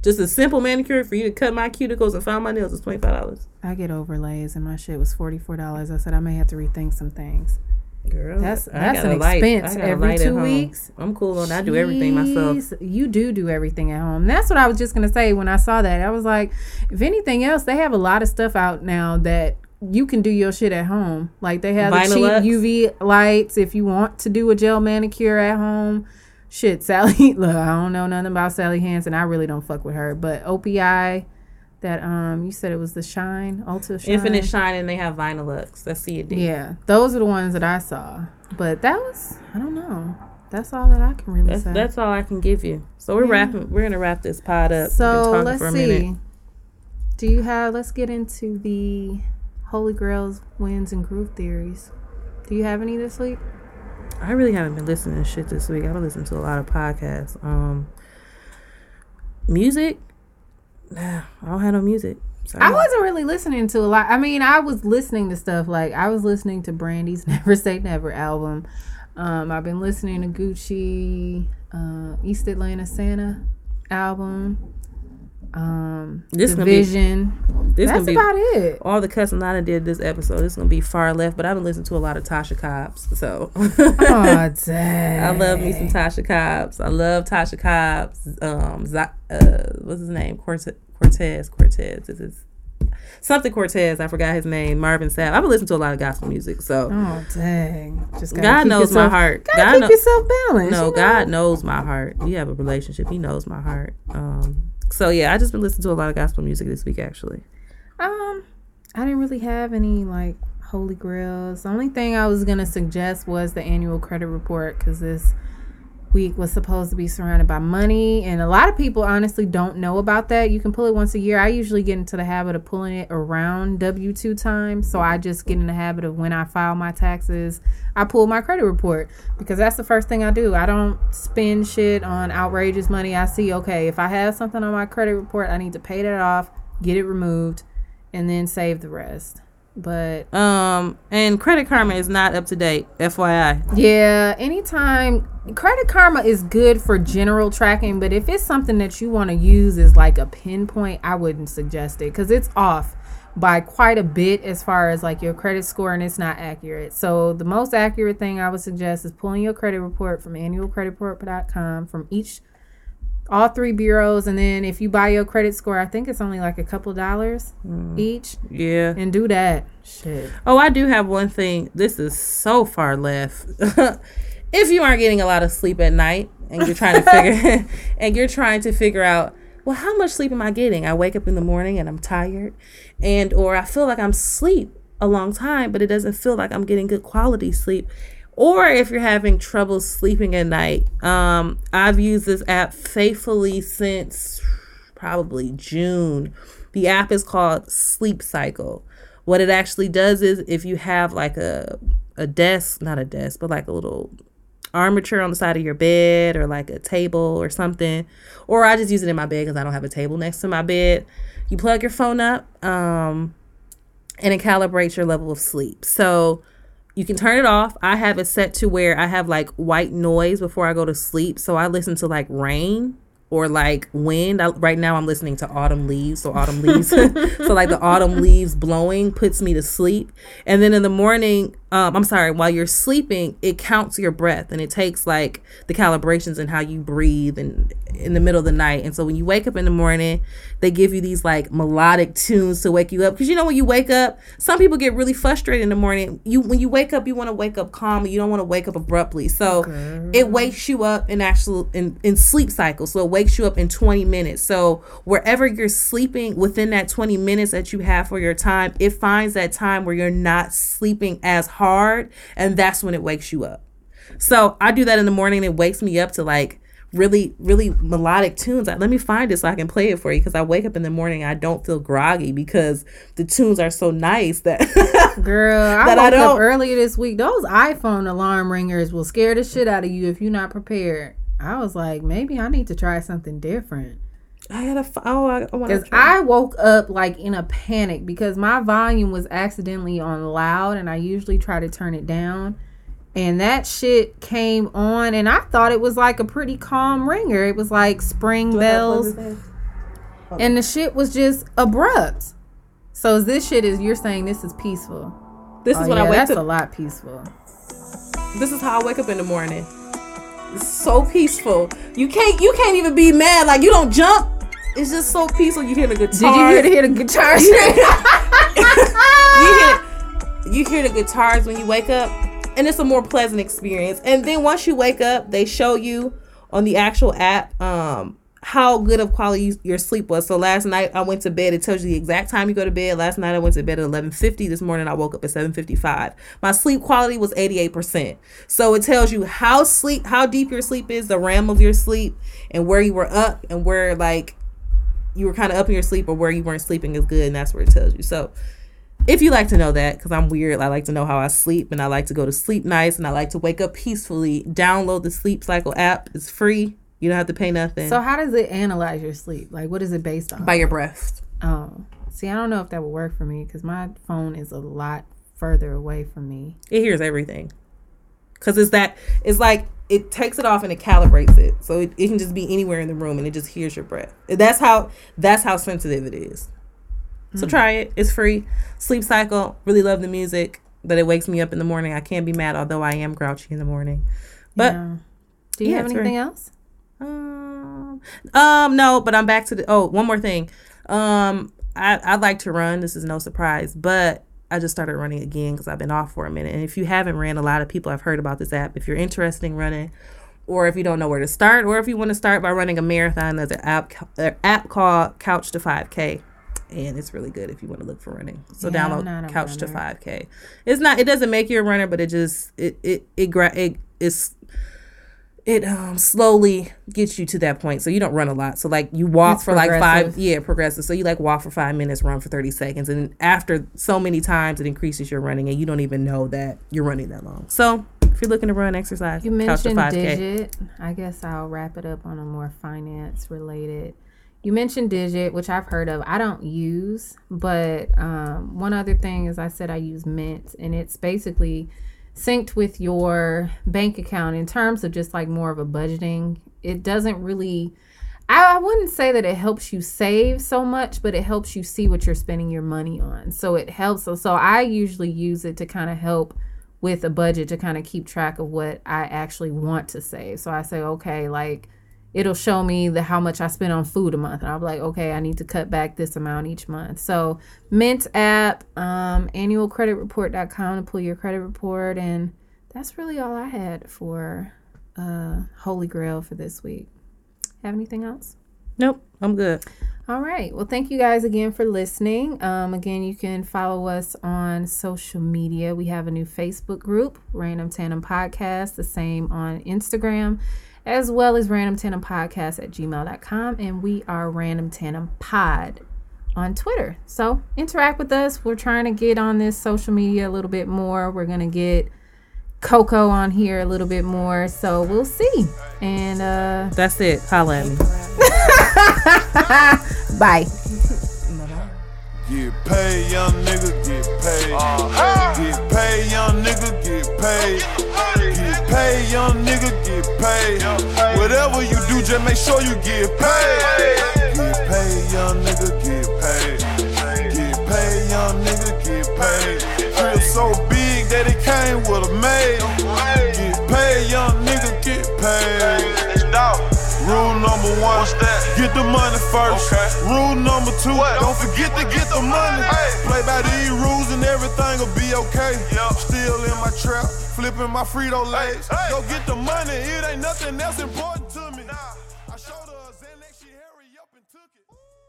Just a simple manicure for you to cut my cuticles and file my nails is $25. I get overlays and my shit was $44. I said I may have to rethink some things. Girl, that's an expense every 2 weeks. I'm cool on that. I do everything myself. You do everything at home. That's what I was just gonna say when I saw that. I was like, if anything else, they have a lot of stuff out now that you can do your shit at home. Like they have the cheap UV lights if you want to do a gel manicure at home. Shit, Sally, look, I don't know nothing about Sally Hansen. I really don't fuck with her. But OPI, that you said it was the Shine, Ulta Shine. Infinite Shine, and they have Vinylux. That's CIAA. Yeah, those are the ones that I saw. But that was, I don't know. That's all that I can really say. That's all I can give you. So we're going to wrap this pod up. So let's see. Let's get into the Holy Grails, Wins, and Groove Theories. Do you have any this week? I really haven't been listening to shit this week. I've been listening to a lot of podcasts. Music? Nah, I don't have no music. Sorry. I wasn't really listening to a lot. I mean, I was listening to stuff. Like, I was listening to Brandy's Never Say Never album. I've been listening to Gucci, East Atlanta Santa album. That's about it. All the cussing I did this episode. This is gonna be far left, but I've been listening to a lot of Tasha Cobbs. So, I love me some Tasha Cobbs. I love Tasha Cobbs. What's his name? Cortez. This is something Cortez. I forgot his name. Marvin Sapp. I've been listening to a lot of gospel music. So Just God knows yourself, my heart. God keep yourself balanced. No, you know? God knows my heart. We have a relationship. He knows my heart. So yeah, I just been listening to a lot of gospel music this week actually. I didn't really have any like holy grails. The only thing I was gonna suggest was the annual credit report because this week was supposed to be surrounded by money, and a lot of people honestly don't know about that. You can pull it once a year. I usually get into the habit of pulling it around W-2 time, so I just get in the habit of when I file my taxes, I pull my credit report because that's the first thing I do. I don't spend shit on outrageous money. I see, okay, if I have something on my credit report, I need to pay that off, get it removed, and then save the rest. But and Credit Karma is not up to date, FYI. Yeah, anytime Credit Karma is good for general tracking, but if it's something that you want to use as like a pinpoint, I wouldn't suggest it because it's off by quite a bit as far as like your credit score, and it's not accurate. So the most accurate thing I would suggest is pulling your credit report from annualcreditreport.com from all three bureaus, and then if you buy your credit score, I think it's only like a couple dollars each. Yeah. And do that. Shit. Oh, I do have one thing. This is so far left. If you aren't getting a lot of sleep at night and you're trying to figure out, well, how much sleep am I getting? I wake up in the morning and I'm tired, and or I feel like I'm asleep a long time, but it doesn't feel like I'm getting good quality sleep. Or if you're having trouble sleeping at night, I've used this app faithfully since probably June. The app is called Sleep Cycle. What it actually does is if you have like a desk, not a desk, but like a little armature on the side of your bed or like a table or something, or I just use it in my bed because I don't have a table next to my bed. You plug your phone up and it calibrates your level of sleep. So you can turn it off. I have it set to where I have like white noise before I go to sleep. So I listen to like rain or like wind. Right now I'm listening to autumn leaves. So autumn leaves. So like the autumn leaves blowing puts me to sleep. And then in the morning, while you're sleeping, it counts your breath and it takes like the calibrations and how you breathe and in the middle of the night. And so when you wake up in the morning, they give you these like melodic tunes to wake you up. Because you know when you wake up, some people get really frustrated in the morning. When you wake up, you want to wake up calmly. You don't want to wake up abruptly. So it wakes you up in sleep cycle. So it wakes you up in 20 minutes. So wherever you're sleeping within that 20 minutes that you have for your time, it finds that time where you're not sleeping as hard, and that's when it wakes you up. So I do that in the morning. It wakes me up to like really, really melodic tunes. Let me find it so I can play it for you because I wake up in the morning. I don't feel groggy because the tunes are so nice that I woke up earlier this week. Those iPhone alarm ringers will scare the shit out of you if you're not prepared. I was like, maybe I need to try something different. I woke up like in a panic because my volume was accidentally on loud, and I usually try to turn it down, and that shit came on, and I thought it was like a pretty calm ringer. It was like spring bells, and the shit was just abrupt. So this shit is, you're saying this is peaceful? This is what I wake up. That's a lot peaceful. This is how I wake up in the morning. It's so peaceful. You can't even be mad. Like you don't jump. It's just so peaceful. You hear the guitar. Did you hear the guitar? you hear the guitars when you wake up, and it's a more pleasant experience. And then once you wake up, they show you on the actual app how good of quality your sleep was. So last night I went to bed. It tells you the exact time you go to bed. Last night I went to bed at 11:50. This morning I woke up at 7:55. My sleep quality was 88%. So it tells you how deep your sleep is, the realm of your sleep, and where you were up and where like you were kind of up in your sleep or where you weren't sleeping as good, and that's where it tells you. So if you like to know that, because I'm weird, I like to know how I sleep, and I like to go to sleep nice, and I like to wake up peacefully, download the Sleep Cycle app. It's free. You don't have to pay nothing. So how does it analyze your sleep? Like, what is it based on? By your breath. Oh. See, I don't know if that would work for me, because my phone is a lot further away from me. It hears everything. Because it's like, it takes it off and it calibrates it. So it can just be anywhere in the room and it just hears your breath. That's how sensitive it is. So try it. It's free. Sleep Cycle. Really love the music, but it wakes me up in the morning. I can't be mad, although I am grouchy in the morning. But yeah. Do you have anything else? No, but I'm back to one more thing. I like to run. This is no surprise, but I just started running again because I've been off for a minute. And if you haven't ran, a lot of people have heard about this app. If you're interested in running, or if you don't know where to start, or if you want to start by running a marathon, there's an app called Couch to 5K. And it's really good if you want to look for running. So yeah, download Couch to 5K. It's not. It doesn't make you a runner, but it just it slowly gets you to that point. So you don't run a lot. So like you walk it's for like progressive. So you like walk for 5 minutes, run for 30 seconds, and after so many times, it increases your running, and you don't even know that you're running that long. So if you're looking to run, exercise, you mentioned Couch to 5K. Digit. I guess I'll wrap it up on a more finance related. You mentioned Digit, which I've heard of. I don't use, but one other thing is I said I use Mint, and it's basically synced with your bank account in terms of just like more of a budgeting. It doesn't really, I wouldn't say that it helps you save so much, but it helps you see what you're spending your money on. So it helps. So I usually use it to kind of help with a budget to kind of keep track of what I actually want to save. So I say, okay, like, it'll show me how much I spent on food a month. And I'll be like, okay, I need to cut back this amount each month. So Mint app, annualcreditreport.com to pull your credit report. And that's really all I had for Holy Grail for this week. Have anything else? Nope, I'm good. All right. Well, thank you guys again for listening. Again, you can follow us on social media. We have a new Facebook group, Random Tandem Podcast, the same on Instagram, as well as Random Tandem Podcast at gmail.com. And we are Random Tandem Pod on Twitter. So interact with us. We're trying to get on this social media a little bit more. We're going to get CoCo on here a little bit more. So we'll see. And that's it. Holla at me. Bye. Get paid, young nigga, get paid. Get paid, young nigga, get paid. Pay, young nigga, get paid. Whatever you do, just make sure you get paid. Get paid, young nigga, get paid. Get paid, young nigga, get paid. Crib so big that it came with a maid. Get paid, young nigga, get paid. Rule number one, get the money first. Rule number two, don't forget to get the money. Play by these rules and everything will be okay. Still in my trap, flipping my Frito legs. Go get the money, it ain't nothing else important to me. Nah, I showed her a Xanax, she hurry up and took it.